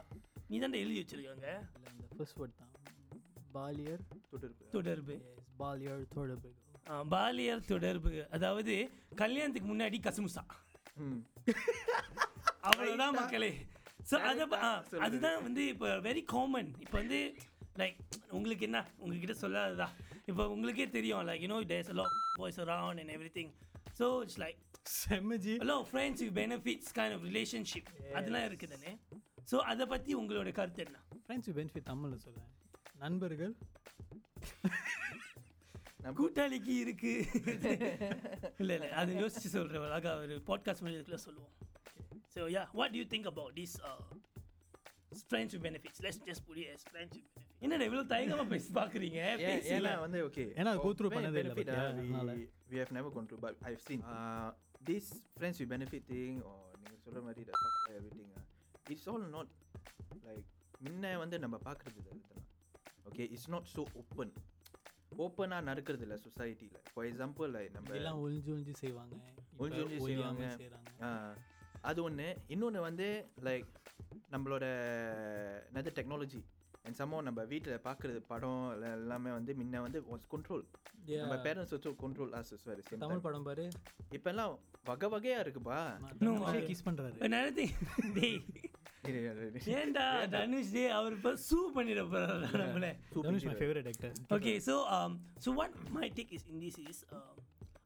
nidanda elli vechirukanga the first word tha baalier thodarbu thodarbu yes baalier thodarbu baalier thodarbu adavadhu kalyanthukku munnadi kasumusa avaloda makkale so adha vandu ipo very common ipo vandu like உங்களுக்கு என்ன உங்ககிட்ட சொல்லாததா இப்போ உங்களுக்கே தெரியும் like you know there's a lot of boys around and everything so it's like semji hello friends you benefits kind of relationship அதெல்லாம் இருக்குதானே so அத பத்தி உங்களோட கருத்து என்ன? friends you benefit தமிழ்ல சொல்ல நண்பர்கள் நம்ம கூட்டாளிக்கு இருக்கு இல்ல இல்ல அது யோசிச்சு சொல்ற அழகா ஒரு பாட்காஸ்ட் மாதிரி சொல்லுவோம். so yeah what do you think about this friends with benefits let's just put it as friends with benefits என்னடா இவ்ளோ தயங்கமா பேசி பாக்குறீங்க பேசினா வந்து ஓகே ஏனா go through பண்ணதே இல்ல பத்தியா we have never gone through but I have seen this friends with benefit thing or நீங்க சொல்ற மாதிரி the fuck everything it's all not like முன்ன வந்து நம்ம பாக்குறது இதெல்லாம் okay it's not so open நடக்குறது இல்ல சொசைட்டில for example like நம்ம எல்லாம் ஒளிஞ்சு செய்வாங்க அது ஒண்ணு இன்னொன்னு வந்து like நம்மளோட என்னது டெக்னாலஜி அண்ட் சம்மோம் நம்ம வீட்டில் பார்க்குறது படம் எல்லாமே வந்து முன்ன வந்து கண்ட்ரோல் நம்ம பேரண்ட்ஸ் வச்சு கண்ட்ரோல் ஆஸ் சாரி தமிழ் படம் பாரு இப்போல்லாம் வகை வகையாக இருக்குப்பா கிஸ் பண்ணுறாரு ஏண்டா தனுஷ் டே அவர் இப்போ சூ பண்ணிட போகிறார். Okay so so what my take is in this is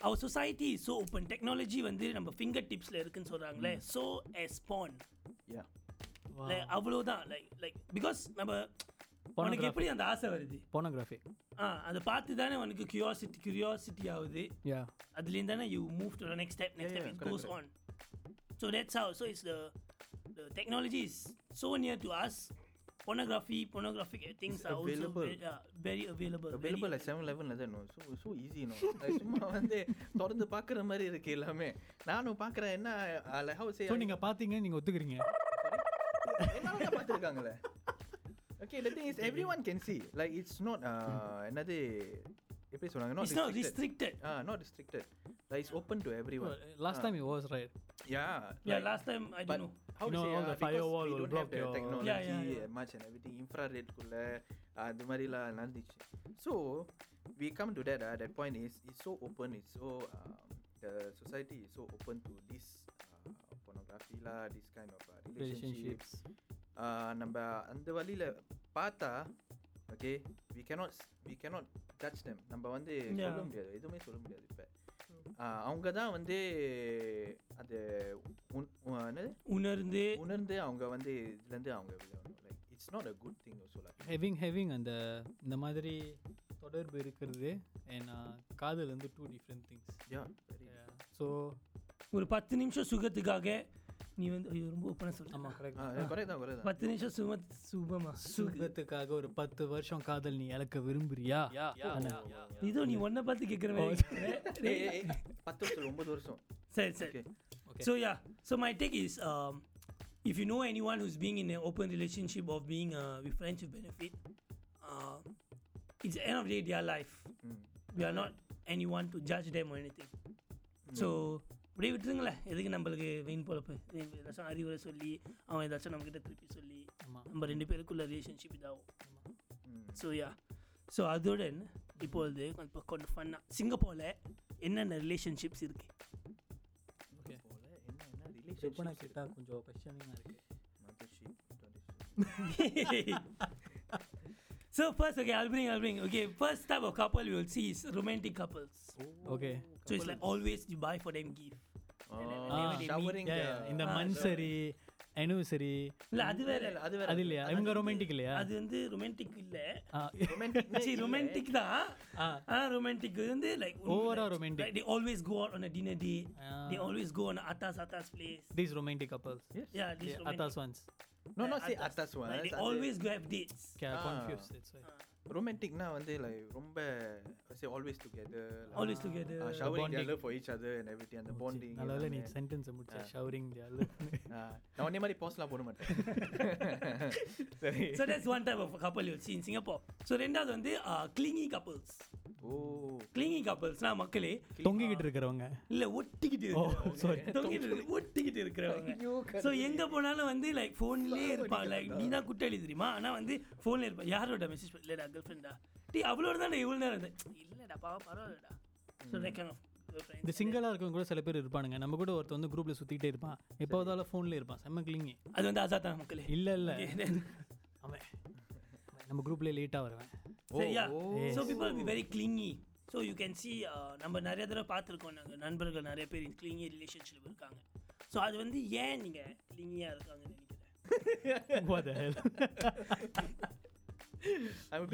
our society is so open technology வந்து நம்ம ஃபிங்கர் டிப்ஸில் இருக்குன்னு சொல்கிறாங்களே so as porn yeah like avloda like because நம்ம உனக்கு எப்படி அந்த ஆசை வருது pornography அதை பார்த்து தானே உனக்கு curiosity ஆகுது அதுலேருந்து தானே you move to the next step it goes on so that's how so it's the technology is so near to us pornographic things it's are available. Also very available at 7-11 la theno so easy no like summa vande thorandu paakra mari irukku ellame nanu paakra enna like how say so ninga pathinga ninga othukringa ennaala paathirukangala okay the thing is everyone can see like it's not another எப்படி சொல்றாங்க not restricted that is open to everyone last time it was right yeah last time I don't know how to say the firewall will block your technology much and everything infrared குள்ள அது மாதிரில நடந்துச்சு so we come to that that point is it's so open it's so the society is so open to this pornography pornography lah, this kind of relationships. Namba and valila paatha, okay, we cannot touch them. Namba vande solla mudiyadu, edume solla mudiyadu. Ipa avanga da vande adu unarnde avanga vande idilende avanga veliyanu. Like it's not a good thing also, like having and the namadri தொடர்பு இருக்கிறது and காதல் வந்து two different things. So ஒரு 10 நிமிஷம் சுகத்துக்காக நீ வந்து ரொம்ப பண்ண சொல்லுமா? கரெக்ட். 10 நிமிஷம் சுகத்துக்காக ஒரு 10 வருஷம் காதல் நீ இழக்க விரும்புறியா? இதோ நீ ஒன்றை பார்த்து கேட்குறேன். 10 வருஷம் 9 வருஷம். சரி சரி. So yeah, so my take is if you know anyone who's being in an open relationship or being with friends with benefit, it's the end of the day their life. We are not anyone to judge them or anything. So அப்படியே விட்டுருங்களே, எதுக்கு நம்மளுக்கு vein போலப்பு ஏதாச்சும் அறிவுரை சொல்லி அவன் ஏதாச்சும் நம்மக்கிட்ட திருப்பி சொல்லி நம்ம 2 பேருக்குள்ள ரிலேஷன்ஷிப் இதாகும். ஸோ யா, ஸோ அதுடன் இப்பொழுது கொஞ்சம் ஃபன்னாக சிங்கப்பூரில் என்னென்ன ரிலேஷன்ஷிப்ஸ் இருக்குது. ஓகே, என்னென்ன ரிலேஷன்ஷிப் கேட்டால் கொஞ்சம் கொஸ்டினிங்காக இருக்குது. So first, okay, I'll bring. Okay, first type of couple we will see is romantic couples. Oh, okay. So it's like always you buy for them gift. Showering in the mansari, anniversary. La, adu vera. Adi leya. Amga romantic leya. Adu vende romantic illa. Romantic. See, romantic da. Romantic vende like. Overall romantic. Like, they always go out on a dinner date. They always go on Atas place. These romantic couples. Yes. Yeah, these romantic. Atas ones. No, not say atas one. Like they always go have dates. Okay, I'm confused. That's why. Romantic na vande like romba say always together. Like, always together. Showering their love for each other and everything and the bonding. Alala nee sentence mudicha showering their love. Na one mari post la ponu matta. So that's one type of couple you see in Singapore. So rendaad vande clingy couples. Oh, clingy couples na makkale thongikittu irukravanga illa ottikittu irukravanga. Oh sorry, thongikittu irukravanga. So enga ponalum vande like phone le irpa, like neena kuttali theriyuma ana vande phone le irpa, yaroda message illa girlfriend da ti avloda da evul nera illa da paravaladha. So that kind of girlfriend the single ah irukkum kuda sila per irpaanga, namu kuda orthu vande group la suttite irpan, epavadala phone la irpan, semma clingy adu vande azatha makkale illa ame நம்ம குரூப்ல லேட்டா வருவேன். So people be very clingy. So you can see நம்ம நிறைய தடவை பார்த்திருக்கோம், நாங்க நண்பர்கள் நிறைய பேர் clingy ரிலேஷன்ஷிப்ல இருக்காங்க. So அது வந்து ஏன் நீங்க clingy-ஆ இருக்காங்கன்னு நினைக்கிறேன். What the hell?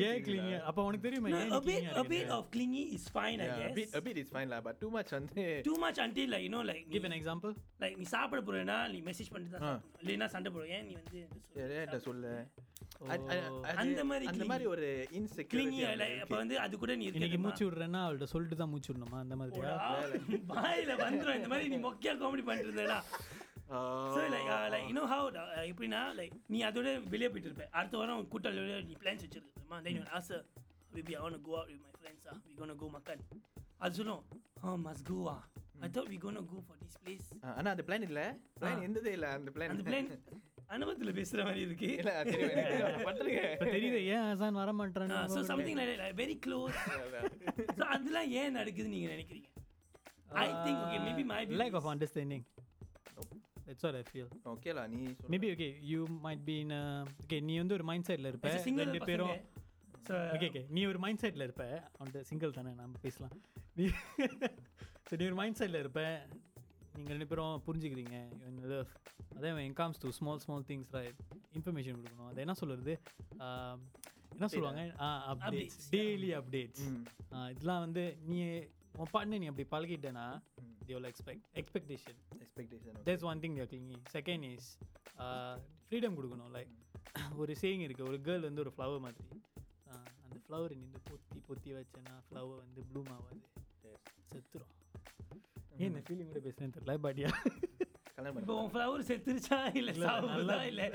Yeah, clingy. அப்ப உனக்கு தெரியுமா ஏன் clingy? A bit of clingy is fine, I guess. A bit is fine la, but too much until like, you know, like give an example. Like நீ சாப்பிட போறேனா நீ message பண்ணிட்டா இல்லனா சண்டை போடுவே, நீ வந்து ஏன்டா சொல்ல அந்த மாதிரி ஒரு இன்செக்யூரிட்டி இல்ல. அப்ப வந்து அது கூட நீ இருக்கீங்க மூச்சு விடுறேன்னா அவள்ட்ட சொல்லிட்டு தான் மூச்சு விடணுமா அந்த மாதிரி பாயில வந்துரும். இந்த மாதிரி நீ மொக்கையா காமெடி பண்ணிட்டேடா. So like you know how எப்படினா like நீ அதோட வெளிய போயிட்டு இருப்ப, அடுத்த வாரம் கூட்டாளியோட நீ பிளான்ஸ் வச்சிருக்கமா, then you ask her, baby I want to go out with my friends, we going to go makan. அதுனோ must go. I thought we going to go for this place. انا அந்த பிளான் இல்ல, plan என்னதே இல்ல, அந்த plan அனுபவத்துல பேசுற மாதிரி இருக்கு. இல்ல தெரியும் பண்றீங்க, இப்ப தெரியுது ஏன் ஆசான் வர மாட்டறானோ. So something like very close. So அதெல்லாம் ஏன் நடக்குது நீங்க நினைக்கிறீங்க? I think okay, maybe my lack of understanding. That's what I feel. Okay la, nee maybe okay you might be in okay nee undu or mindset la irpa, rendu peru okay nee or mindset la irpa on the single thana nam pesalam. So nee or mindset la irpa, நீங்க ரெண்டு பேரும் புரிஞ்சுக்கிறீங்க in love. அதே when comes to small things, right, information கொடுக்கணும். அது என்ன சொல்றது, என்ன சொல்லுவாங்க, அப்டேட்ஸ், டெய்லி அப்டேட்ஸ். இதெல்லாம் வந்து நீ உன் பார்ட்னர் நீ அப்படி பழகிட்டேன்னா they will expectation. Okay. That's one thing they are clingy. Second is freedom கொடுக்கணும். லைக் ஒரு சேயிங் இருக்குது, ஒரு கேர்ள் வந்து ஒரு ஃப்ளவர் மாதிரி, அந்த ஃப்ளவர் நீ வந்து பொத்தி வச்சேன்னா ஃப்ளவர் வந்து ப்ளூம் ஆகாது, செத்துரும். ஏன் இந்த ஃபீலிங் கூட பேசுறேன்னு தெரியல, பாட்டியா இப்போ உன் ஃப்ளவர் செத்துருச்சா இல்லை சாவுதா இல்லை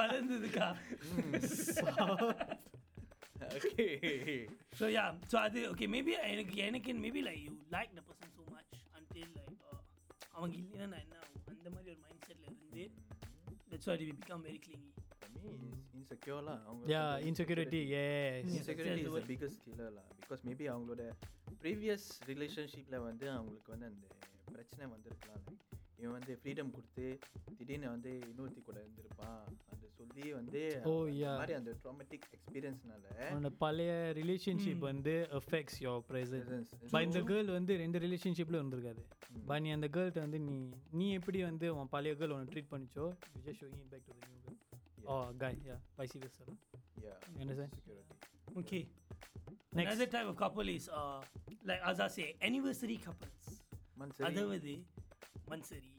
வளர்ந்ததுக்கா? Okay. So yeah, so adi okay maybe I can maybe like you like the person so much until like அவங்க இல்லைன்னா நான் என்ன அந்த மாதிரி ஒரு மைண்ட் செட்ல இருந்து that's why they become very clingy. I mean insecure la. Yeah, insecurity. Yes, insecurity is the biggest killer la, because maybe அவங்களோட previous relationship la வந்து அவங்களுக்கு வந்து அந்த பிரச்சனை வந்திருக்கலாம். இவன் வந்து ஃப்ரீடம் கொடுத்து திடீர்னு வந்து இன்னொருத்தி கூட இருந்திருப்பான் அந்த சொல்லி வந்து மாதிரி அந்த ட்ராமேட்டிக் எக்ஸ்பீரியன்ஸ்னால பழைய ரிலேஷன்ஷிப் வந்து அஃபெக்ட்ஸ் யுவர் ப்ரெசன்ஸ். இந்த கேர்ள் வந்து ரெண்டு ரிலேஷன்ஷிப்ல இருந்திருக்காது. பட் நீ அந்த கேர்ள்கிட்ட வந்து நீ எப்படி வந்து உன் பழைய கேர்ள் உன்னை ட்ரீட் பண்ணிச்சோ you just showing it back to the new girl. Oh, guy, yeah. Spicy vessel. Yeah. You understand? Security. Okay. Next. Another type of couple is, like Aza say, anniversary couples. Mansari. Adhavadhi, Mansari.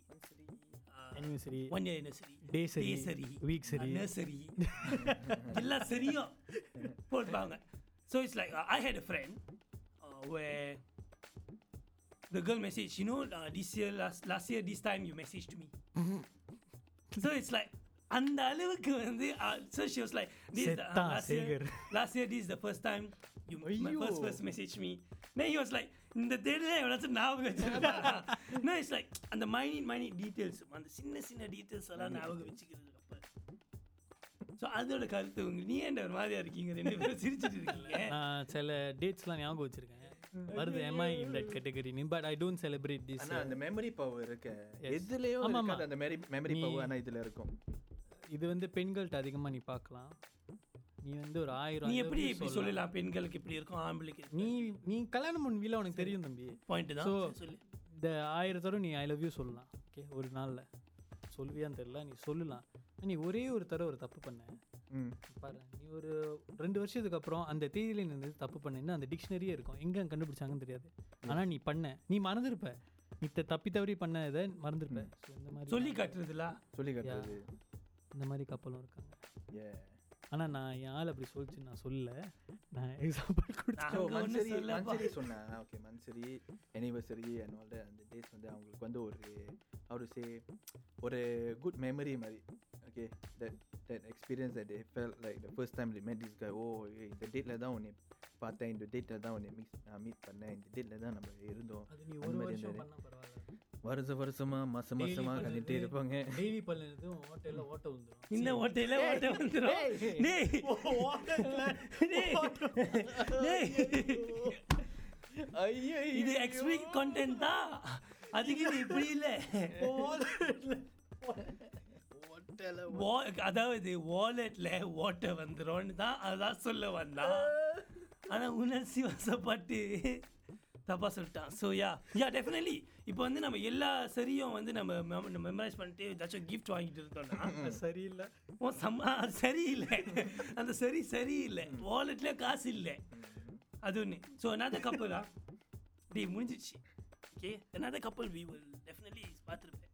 Anniversary. 1 year anniversary. Day-sari. Week-sari. Nursery. Illa sariyo. So it's like, I had a friend where the girl messaged, you know, this year, last year, this time you messaged me. So it's like, அந்த அளவுக்கு வந்து so she was like this last year this is the first time you my first message me. Then he was like இந்த தேடல எவ்வளவு ஞாபகம் வச்சிருக்கா. No, it's like அந்த minute details அந்த சின்ன details எல்லாம் ஞாபகம் வச்சிக்கிறது. ஸோ அதோட கருத்து உங்க நீ ஏண்ட ஒரு மாதிரியா இருக்கீங்க ரெண்டு பேரும் சிரிச்சுட்டு இருக்கீங்க. சில டேட்ஸ்லாம் ஞாபகம் வச்சிருக்கேன் வருது. am I in that category but I don't celebrate this. ஆனா அந்த memory power இருக்கு எதுலயோ இருக்காது அந்த memory power. ஆனா இதுல இருக்கும் இது வந்து பெண்கள்கிட்ட அதிகமாக நீ பார்க்கலாம். நீ வந்து ஒரு 1000 நீ எப்படி எப்படி சொல்லலாம் பெண்களுக்கு இப்படி இருக்கும் ஆம்பளைக்கு நீ கல்யாணம் பண்ணவில உனக்கு தெரியும் தம்பி பாயிண்ட் தான். ஸோ இந்த 1000 நீ ஐ லவ் யூ சொல்லலாம். ஓகே ஒரு நாளில் சொல்லுவியான்னு தெரியல நீ சொல்லலாம். நீ ஒரே ஒரு தடவை ஒரு தப்பு பண்ண பாரு. நீ ஒரு 2 வருஷத்துக்கு அப்புறம் அந்த தேதியில நின்று தப்பு பண்ணேன்னு அந்த டிக்ஷனரியே இருக்கும் எங்கே கண்டுபிடிச்சாங்கன்னு தெரியாது. ஆனால் நீ பண்ண நீ மறந்துருப்ப நீ தப்பி தவறி பண்ண இதை மறந்துருப்ப. ஸோ இந்த மாதிரி சொல்லி காட்டுறதுல சொல்லி காட்டுறது இந்த மாதிரி கப்பலும் இருக்காங்க. ஆனால் நான் என் ஆள் அப்படி சொல்லிச்சு நான் சொல்ல நான் எக்ஸாம்பிள் கொடுத்தேன் சொன்னேன். ஓகே மன்சரி அனிவர்சரி அண்ட் அந்த டேஸ் வந்து அவங்களுக்கு வந்து ஒரு அவர் சே ஒரு குட் மெமரி மாதிரி. Okay that experience that I felt like the first time I met this காய். ஓ இந்த டேட்டில் தான் உன்னை பார்த்தேன் இந்த டேட்டில் தான் உன்னை மீட் பண்ணேன் இந்த டேட்டில் தான் நம்ம இருந்தோம். ஒரு மாதிரி வருஷ வருஷமா மாச மாசமா கட்டிட்டு இருப்பாங்க. டெய்லி பண்ணது ஹோட்டல்ல ஓட்ட வந்துரும் இந்த ஹோட்டல்ல ஓட்ட வந்துரும். டேய் ஹோட்டல்ல டேய் ஐயே இது எக்ஸ்பிளிக் கண்டென்ட் தான் அதுக்கு இப்படி இல்ல ஹோட்டல்ல ஹோட்டல்ல அதாவது வாலெட்ல ஓட்ட வந்துரும் தான் அதான் சொல்ல வந்தா. ஆனா உணர்ச்சி வசப்பட்டு தப்பாக சொல்லிட்டான். ஸோ யா டெஃபினெட்லி இப்போ வந்து நம்ம எல்லா சரியும் வந்து நம்ம மெமரைஸ் பண்ணிட்டு ஏதாச்சும் கிஃப்ட் வாங்கிட்டு இருந்தோம்னா சரியில்லை ஓ சம்மா சரியில்லை அந்த சரியில்லை வாலெட்ல காசு இல்லை அது ஒன்று. ஸோ என்னது கப்பலா டி முடிஞ்சிடுச்சு. ஓகே என்னது கப்பல் வி வில் டெஃபினெட்லி பார்த்துருப்பேன்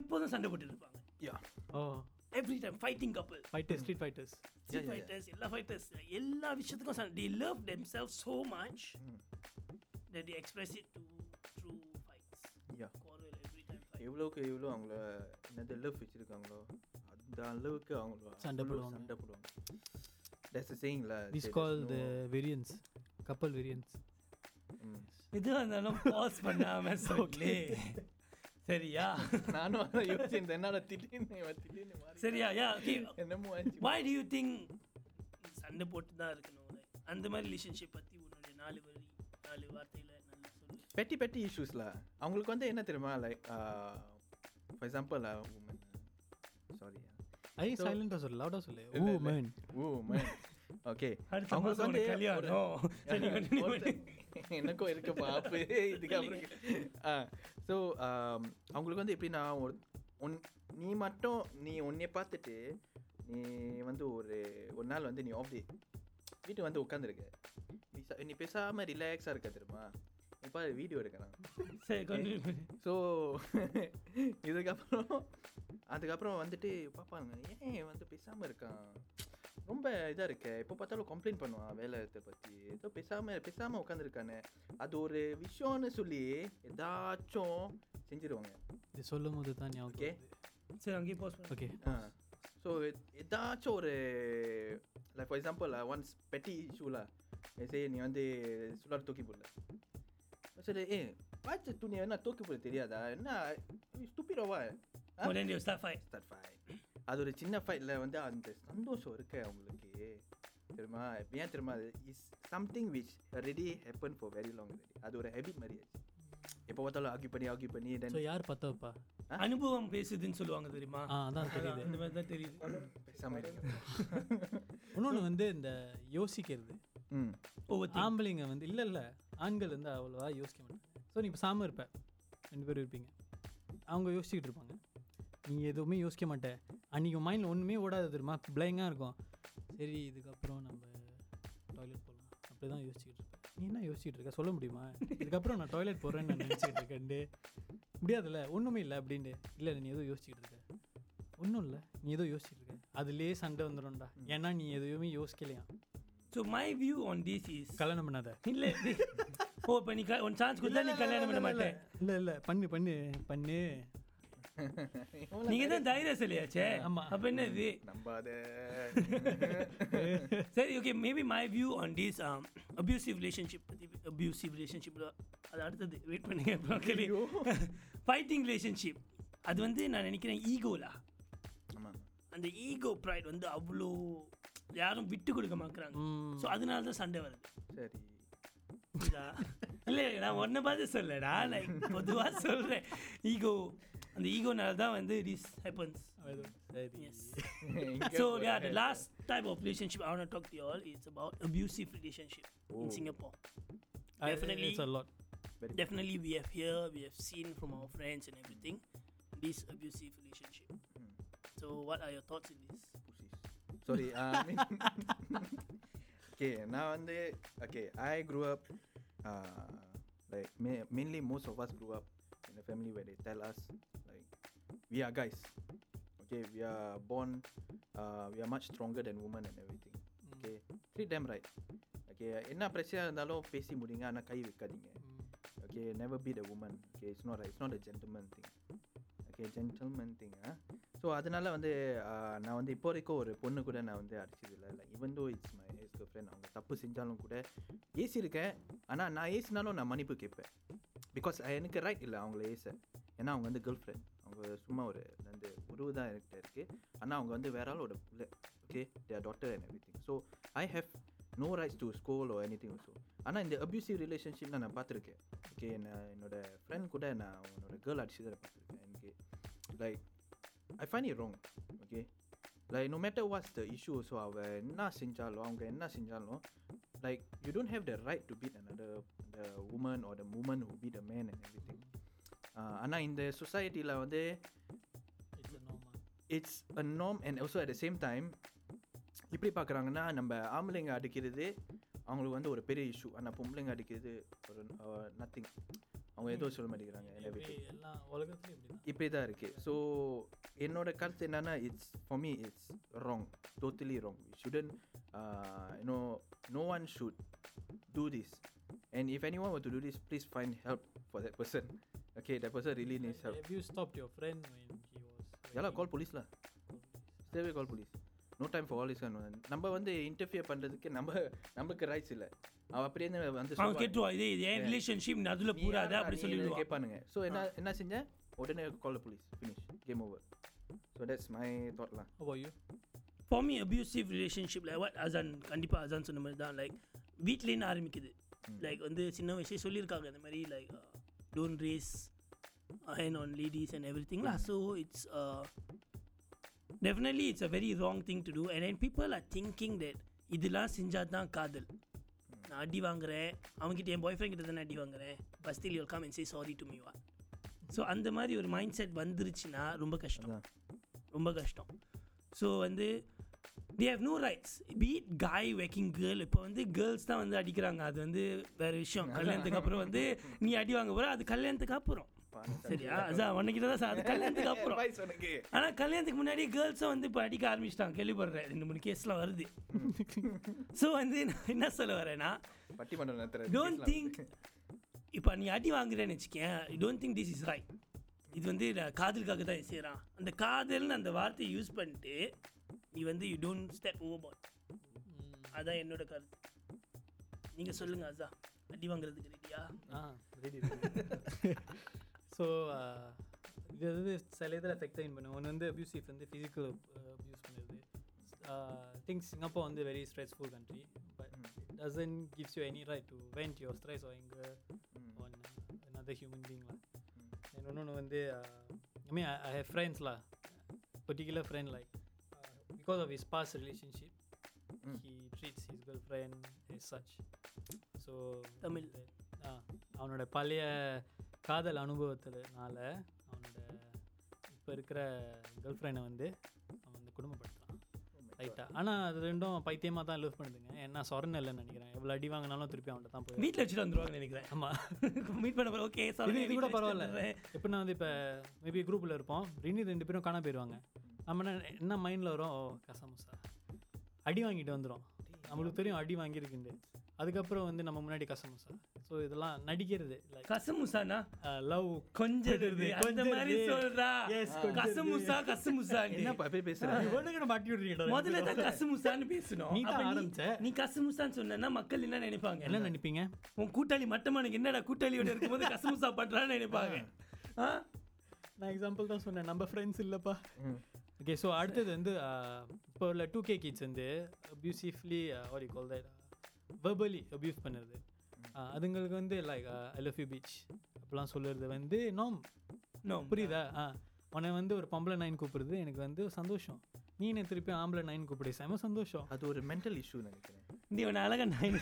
எப்போதும் சண்டை போட்டு இருப்பாங்க. யா ஓ every time fighting couple fighters street fighters street yeah, fighters yeah. Ella vishayathukku they love themselves so much that they express it through fights. Yeah quarrel every time fight evlo avanga enadha love vichirukangalo adha alavukku avanga sanda poduvanga that's the saying la this called the variance couple variance idhu andalum pause pannama solli சரியா நானும் யோசிச்சேன் என்னடா திடீர்னு சரியா yeah okay என்னமோ ஆச்சு. why do you think சண்டை போட்டு தான் இருக்கணும் அந்த மாதிரி ரிலேஷன்ஷிப் பற்றி உன்னுடைய 4 வார்த்தையில் நல்லா சொல்லு. பெட்டி இஷ்யூஸ்ல அவங்களுக்கு வந்து என்ன தெரியுமா லைக் ஃபார் எக்ஸாம்பிள் உமன் சாரியா ஐ சைலண்டாக சொல்லு லவுடாக சொல்லு உமன் ஓகே அவங்களுக்கு வந்து கல்யாணம் எனக்கும் இருக்குப்பா அப்போ இதுக்கு அப்புறம் ஸோ அவங்களுக்கு வந்து எப்படின்னா நீ மட்டும் நீ உன்னை பார்த்துட்டு நீ வந்து ஒரு நாள் வந்து நீ ஆஃப் டே வீட்டுக்கு வந்து உட்காந்துருக்க நீ பேசாமல் ரிலாக்ஸாக இருக்க தெரியுமா இப்போ வீடியோ எடுக்கலாம். ஸோ அதுக்கப்புறம் வந்துட்டு பார்ப்பாங்க ஏன் வந்து பேசாமல் இருக்கான் ரொம்ப இதாக இருக்கேன் எப்போ பார்த்தாலும் கம்ப்ளைண்ட் பண்ணுவான் வேலை இடத்தை பற்றி ஏதோ பேசாமல் உட்காந்துருக்கானே அது ஒரு விஷயம்னு சொல்லி ஏதாச்சும் செஞ்சிருவாங்க. இது சொல்லும் போது தான் ஓகே சரி அங்கேயே போஸ்ட் ஓகே ஆ ஸோ ஏதாச்சும் ஒரு லைக் ஃபார் எக்ஸாம்பிள் ஒன்ஸ் பெட்டி இஷ்யூலா சரி நீ வந்து சுடார் தூக்கி போடல சரி ஏ பார்த்து துணி என்ன தூக்கி போட தெரியாதா என்ன ஸ்டூபிடோவா அது ஒரு சின்ன ஃபைட்ல வந்து அந்த சந்தோஷம் இருக்கு அவங்களுக்கு தெரியுமா. ஏன் தெரியுமா is something which ready happen for very long அது ஒரு ஹேபிட் மாதிரி ஆச்சு. எப்போ பார்த்தாலும் ஆர்கியூ பண்ணி தென் சோ யார் பார்த்தா பா அனுபவம் பேசுதுன்னு சொல்லுவாங்க தெரியுமா? அதான் தெரியுது, இந்த மாதிரி தான் தெரியுது. இன்னொன்று வந்து இந்த யோசிக்கிறது ஆம்பளைங்க வந்து இல்லை ஆண்கள் வந்து அவ்வளோவா யோசிக்க மாட்டாங்க. ஸோ நீ இப்போ சாம இருப்பேன், ரெண்டு பேரும் இருப்பீங்க, அவங்க யோசிச்சுக்கிட்டு இருப்பாங்க, நீ எதுவுமே யோசிக்க மாட்டேன், அன்றைக்கி மைண்டில் ஒன்றுமே ஓடாது தெரியுமா, பிளைங்காக இருக்கும். சரி இதுக்கப்புறம் நம்ம டாய்லெட் போகலாம் அப்படி தான் யோசிச்சுக்கிட்டு இருப்பேன். நீ என்ன யோசிச்சுட்டு இருக்க சொல்ல முடியுமா? இதுக்கப்புறம் நான் டாய்லெட் போகிறேன்னு நான் நினச்சிக்கிட்டு இருக்கேன்ட்டு முடியாதுல்ல, ஒன்றுமே இல்லை அப்படின்ட்டு. இல்லை நீ எதுவும் யோசிச்சுக்கிட்டு இருக்க, ஒன்றும் இல்லை நீ ஏதோ யோசிச்சுட்டு இருக்க, அதுலேயே சண்டை வந்துடும்டா, ஏன்னா நீ எதுவுமே யோசிக்கலையா. So my view on this is கல்யாணம் பண்ணாத இல்லை ஓ பண்ணி ஒன் சான்ஸ் கொடுத்தா நீ கல்யாணம் பண்ண மாட்டேன். இல்லை இல்லை பண்ணு பண்ணு பண்ணு, நீங்கள் தான் தைரியம் சொல்லியாச்சே. ஆமாம் அப்போ என்ன இது நம்பாத. சரி okay, maybe my view on this abusive relationship பற்றி, அப்யூசிவ் ரிலேஷன்ஷிப்பில் அது அடுத்தது வெயிட் பண்ணுங்க. அப்புறம் கேள்வி ஃபைட்டிங் ரிலேஷன்ஷிப், அது வந்து நான் நினைக்கிறேன் ஈகோலா. ஆமாம் அந்த ஈகோ ப்ரைட் வந்து அவ்வளோ யாரும் விட்டு கொடுக்க மாக்குறாங்க. ஸோ அதனால தான் சண்டை வருது. சரி இல்லை நான் ஒன்றை பார்த்து சொல்லடா, லைக் பொதுவாக சொல்கிறேன் ஈகோ, அந்த ஈகோனால தான் வந்து this happens. So yeah the last type of relationship I want to talk to you all is about abusive relationship in Singapore. Definitely it's a lot. Definitely we have here, we have seen from our friends and everything, this abusive relationship. So what are your thoughts in this? Sorry, okay, now வந்து okay, I grew up like mainly most of us grew up in a family where they tell us like we are guys, okay, we are born, we are much stronger than women and everything, okay, treat them right, okay, enna pressure irundalo pesi mudinga ana kai vekkadinga, okay, never beat a woman, okay, it's not right, it's not a gentleman thing, okay, gentleman thing ah. So adanaala vande na vande iporiko oru ponnu kuda na vande adichidilla, like even though it's my ex girlfriend, avanga thappu senjaalum kuda easy iruken, ana na easy nalo na manipu keppe because எனக்கு right இல்லை அவங்கள ஏச, ஏன்னா அவங்க வந்து girl friend, அவங்க சும்மா ஒரு அந்த உருவு தான் என்கிட்ட இருக்குது, ஆனால் அவங்க வந்து வேற ஆளோட பிள்ளை, okay their daughter and everything. So I have no rights to scold O anything also. ஆனால் இந்த அப்யூசிவ் ரிலேஷன்ஷிப் நான் பார்த்துருக்கேன், ஓகே நான் என்னோடய ஃப்ரெண்ட் கூட நான் அவனோட கேர்ள் அடிச்சு தான் பார்த்துருக்கேன். எனக்கு like I find it wrong, okay like no matter what's the issue also, அவள் என்ன செஞ்சாலும் அவங்க என்ன செஞ்சாலும் like you don't have the right to beat another the woman or the woman who beat a man and everything. Ana in the society la vande it's a norm, it's a norm, and also at the same time இப்படி பார்க்குறாங்கன்னா நம்ம ஆம்பளைங்க அடிக்கிறது அவங்களுக்கு வந்து ஒரு பெரிய issue, ஆனால் பொம்பளைங்க அடிக்கிறது ஒரு நத்திங், அவங்க ஏதோ சொல்ல மாட்டேங்கிறாங்க இப்படி தான் இருக்குது. ஸோ என்னோட கருத்து என்னென்னா it's for me it's wrong, totally wrong. We shouldn't you know, no one should do this, and if anyone were to do this please find help for that person, okay, that person really needs help. Have you stopped your friend when he was call police lah, straight away call police, no time for all this kind of. நம்ம வந்து interfere பண்ணுறதுக்கு நம்மளுக்கு rights இல்லை, அவன் அப்படியே வந்து கேட்டுருவான் இதே இது ஏன் ரிலேஷன்ஷிப் அதில் பூராது அப்படி சொல்லி கேட்பானுங்க. ஸோ என்ன செஞ்சேன் உடனே call police, finish, game over. So that's my thought லா. How about you? For me abusive relationship like what Azan, கண்டிப்பாக Azan சொன்ன மாதிரி தான், லைக் வீட்லேருந்து ஆரம்பிக்குது. லைக் வந்து சின்ன விஷயம் சொல்லியிருக்காங்க இந்த மாதிரி like don't raise hand on ladies and everything. So it's definitely it's a very wrong thing to do, and then people are thinking that idila senja dhan kaadal na adi vaangren avangitta en boyfriend kitta dhan adi vaangren but still you'll come and say sorry to me what. So andha mari or mindset vandiruchina romba kashtam. So and they have no rights, be it guy waking girl. Ipo vandu girls dhan vandu adikranga, adu vandu vera vishayam, kalyanathuku appuram vandu nee adi vaanga pora, adu kalyanathuku appuram சரியா அதான் ஒன்றுக்கிட்ட தான் அது கல்யாணத்துக்கு அப்புறம். ஆனால் கல்யாணத்துக்கு முன்னாடி கேர்ள்ஸை வந்து இப்போ அடிக்க ஆரம்பிச்சிட்டாங்க, கேள்விப்படுறேன் 2-3 கேஸ்லாம் வருது. ஸோ வந்து நான் என்ன சொல்ல வரேன்னா டோன்ட் திங்க் இப்போ நீ அடி வாங்குறேன்னு வச்சுக்கேன், don't think this is right, இது வந்து காதலுக்காக தான் செய்கிறான், அந்த காதல்னு அந்த வார்த்தையை யூஸ் பண்ணிட்டு நீ வந்து யூ டோன்ட் ஸ்டெப் ஓவர். அதான் என்னோட கருத்து, நீங்கள் சொல்லுங்கள் அதான் அடி வாங்குறதுக்கு ரெடியா? ரெடி. ஸோ இது வந்து சில இதில் எஃபெக்ட் பண்ணுவோம், ஒன்று வந்து அப்யூசிவ் வந்து ஃபிசிக்கல் அப்யூஸ் பண்ணுறது. திங்க் சிங்கப்பூர் வந்து very stressful country, but it doesn't gives you any right to vent your stress or on another human being lah. And no I mean I have friends lah, particular friend like because of his past relationship, he treats his girlfriend as such. So Tamil அவனோட பழைய காதல் அனுபவத்தினால அவனோட இப்போ இருக்கிற girl ஃப்ரெண்டை வந்து அவன் வந்து குடும்பப்படுத்துறான் ரைட்டா. ஆனால் அது ரெண்டும் பைத்தியமாக தான் லவ் பண்ணுதுங்க. ஏன்னா சொரண இல்லைன்னு நினைக்கிறேன். எவ்வளோ அடி வாங்கினாலும் திருப்பி அவன்கிட்ட தான் போய் வீட்டில் வச்சுட்டு வந்துடுவாங்க நினைக்கிறேன். ஆமாம், மீட் பண்ண ஓகே சார் இது கூட பரவாயில்ல. எப்படின்னா வந்து இப்போ மேபி குரூப்பில் இருப்போம், ரெண்டு ரெண்டு பேரும் காண போயிடுவாங்க. நம்ம என்ன மைண்டில் வரும், ஓ கசமுசா அடி வாங்கிட்டு வந்துடும், நம்மளுக்கு தெரியும் அடி வாங்கியிருக்குண்டு. அதுக்கப்புறம் வந்து நம்ம முன்னாடி கசமுசா. ஸோ இதெல்லாம் நடிக்கிறது இல்லை, கசமுசானா லவ் கொஞ்சம் சொன்னா மக்கள் என்ன நினைப்பாங்க, என்ன நினைப்பீங்க? உன் கூட்டாளி மட்டமான என்னடா கூட்டாளியோட இருக்கும்போது கசமுசா பண்றான்னு நினைப்பாங்க. நான் எக்ஸாம்பிள் தான் சொன்னேன், நம்ம ஃப்ரெண்ட்ஸ் இல்லைப்பா. ஓகே, ஸோ அடுத்தது வந்து இப்போ உள்ள 2K கிட்ஸ் வந்து abusively R you call that verbally abuse பண்ணுறது. அதுங்களுக்கு வந்து like I love you bitch அப்படிலாம் சொல்லுறது வந்து நோம் நோ புரியுதா? உன்னை வந்து ஒரு பொம்பளை நைன் கூப்பிடுறது எனக்கு வந்து சந்தோஷம், நீ என்ன திருப்பி ஆம்பளை நைன் கூப்பிடு செம சந்தோஷம். அது ஒரு மென்டல் இஷ்யூ நினைக்கிறேன். நீ உன அழகாக நைன்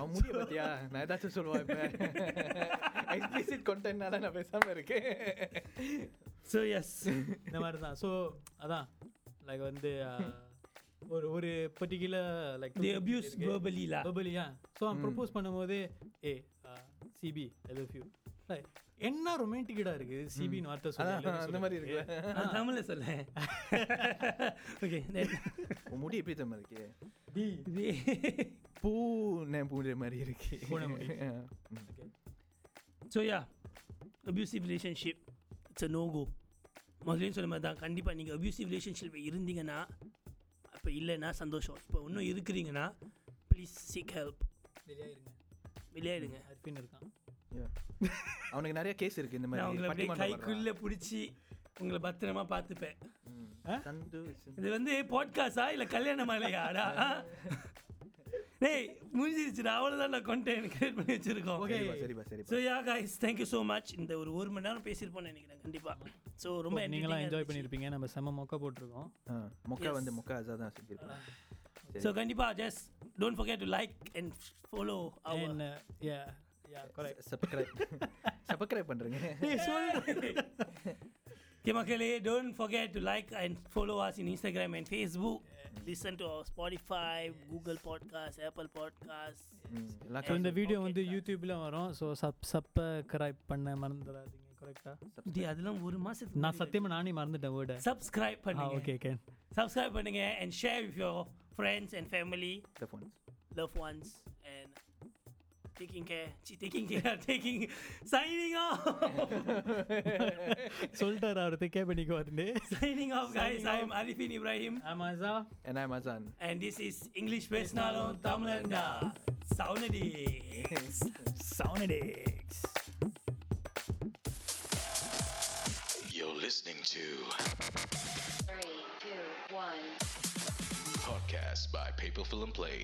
அவன் முடிய பார்த்தியா? நான் ஏதாச்சும் சொல்லுவேன் இப்போ எக்ஸ்பிளிசிட் கண்டென்ட்னால நான் பேசாமல் இருக்கேன். ஸோ எஸ் இந்த மாதிரி தான். ஸோ அதான் லைக் வந்து ஒரு ஒரு particular like the abuse verbally லா வெர்பலியா. ஸோ அவன் ப்ரொப்போஸ் பண்ணும்போது ஏ சிபி ஐ லவ் யூ என்ன ரொமான்டிக்கா இருக்கு சிபின்னு வார்த்தை சொல்ல அந்த மாதிரி இருக்கு. தமிழ்ல சொல்ல ஓகே முடி எப்படி தான் இருக்கு டி டி பூனை பூனை மாதிரி இருக்கு பூனை முடி. Okay so yeah abusive relationship it's a no go. முதல்ல சொன்ன மாதிரி தான் கண்டிப்பாக நீங்கள் அபியூசிவ் ரிலேஷன்ஷிப் இருந்தீங்கன்னா அப்போ இல்லைன்னா சந்தோஷம். இப்போ இன்னும் இருக்கிறீங்கன்னா ப்ளீஸ் சீக் ஹெல்ப். வெளியாயிருங்க வெளியாயிருங்க. அர்பின் இருக்கான், அவனுக்கு நிறைய கேஸ் இருக்கு இந்த மாதிரி. கைக்குள்ள பிடிச்சி உங்களை பத்திரமா பார்த்துப்பேன். இது வந்து பாட்காஸ்டா இல்லை கல்யாண மாலையாடா? டேய் முடிஞ்சிருச்சுடா, அவ்வளோதான் நான் கண்டென்ட் கிரியேட் பண்ணி வச்சிருக்கோம். ஓகே சரிப்பா சரி. ஸோ யா கைஸ் தேங்க்யூ ஸோ மச். இந்த ஒரு ஒரு மணி நேரம் பேசியிருப்போம்னு நினைக்கிறேன் கண்டிப்பாக. ஸோ ரொம்ப நீங்களாம் என்ஜாய் பண்ணியிருப்பீங்க. நம்ம செம்ம மொக்கை போட்டிருக்கோம். மொக்கை வந்து மொக்கை அசா தான் செஞ்சுருக்கோம். ஸோ கண்டிப்பாக just don't forget to like and follow our subscribe பண்ணுறீங்க. Okay, Makale, don't forget to like and follow us in Instagram and Facebook. Listen to our Spotify, Google Podcasts, Apple Podcasts. So, இந்த video வந்து YouTubeல வரும். So, subscribe பண்ண மறந்துடாதீங்க. கரெக்ட்டா? தி அதெல்லாம் ஒரு மாசத்துக்கு நான் சத்தியமா நானே மறந்துட்டேன் வேர்ட். Subscribe பண்ணுங்க. Okay, okay. Subscribe பண்ணுங்க and share with your friends and family, loved ones and taking care signing off soltar aurte kya baniko varne signing off guys. I am Arifin Ibrahim, I am Aza, and I am Azan, and this is English Pesunalum Tamilanda. Sound Edicts. You're listening to 3, 2, 1 podcast by Paper Film Play.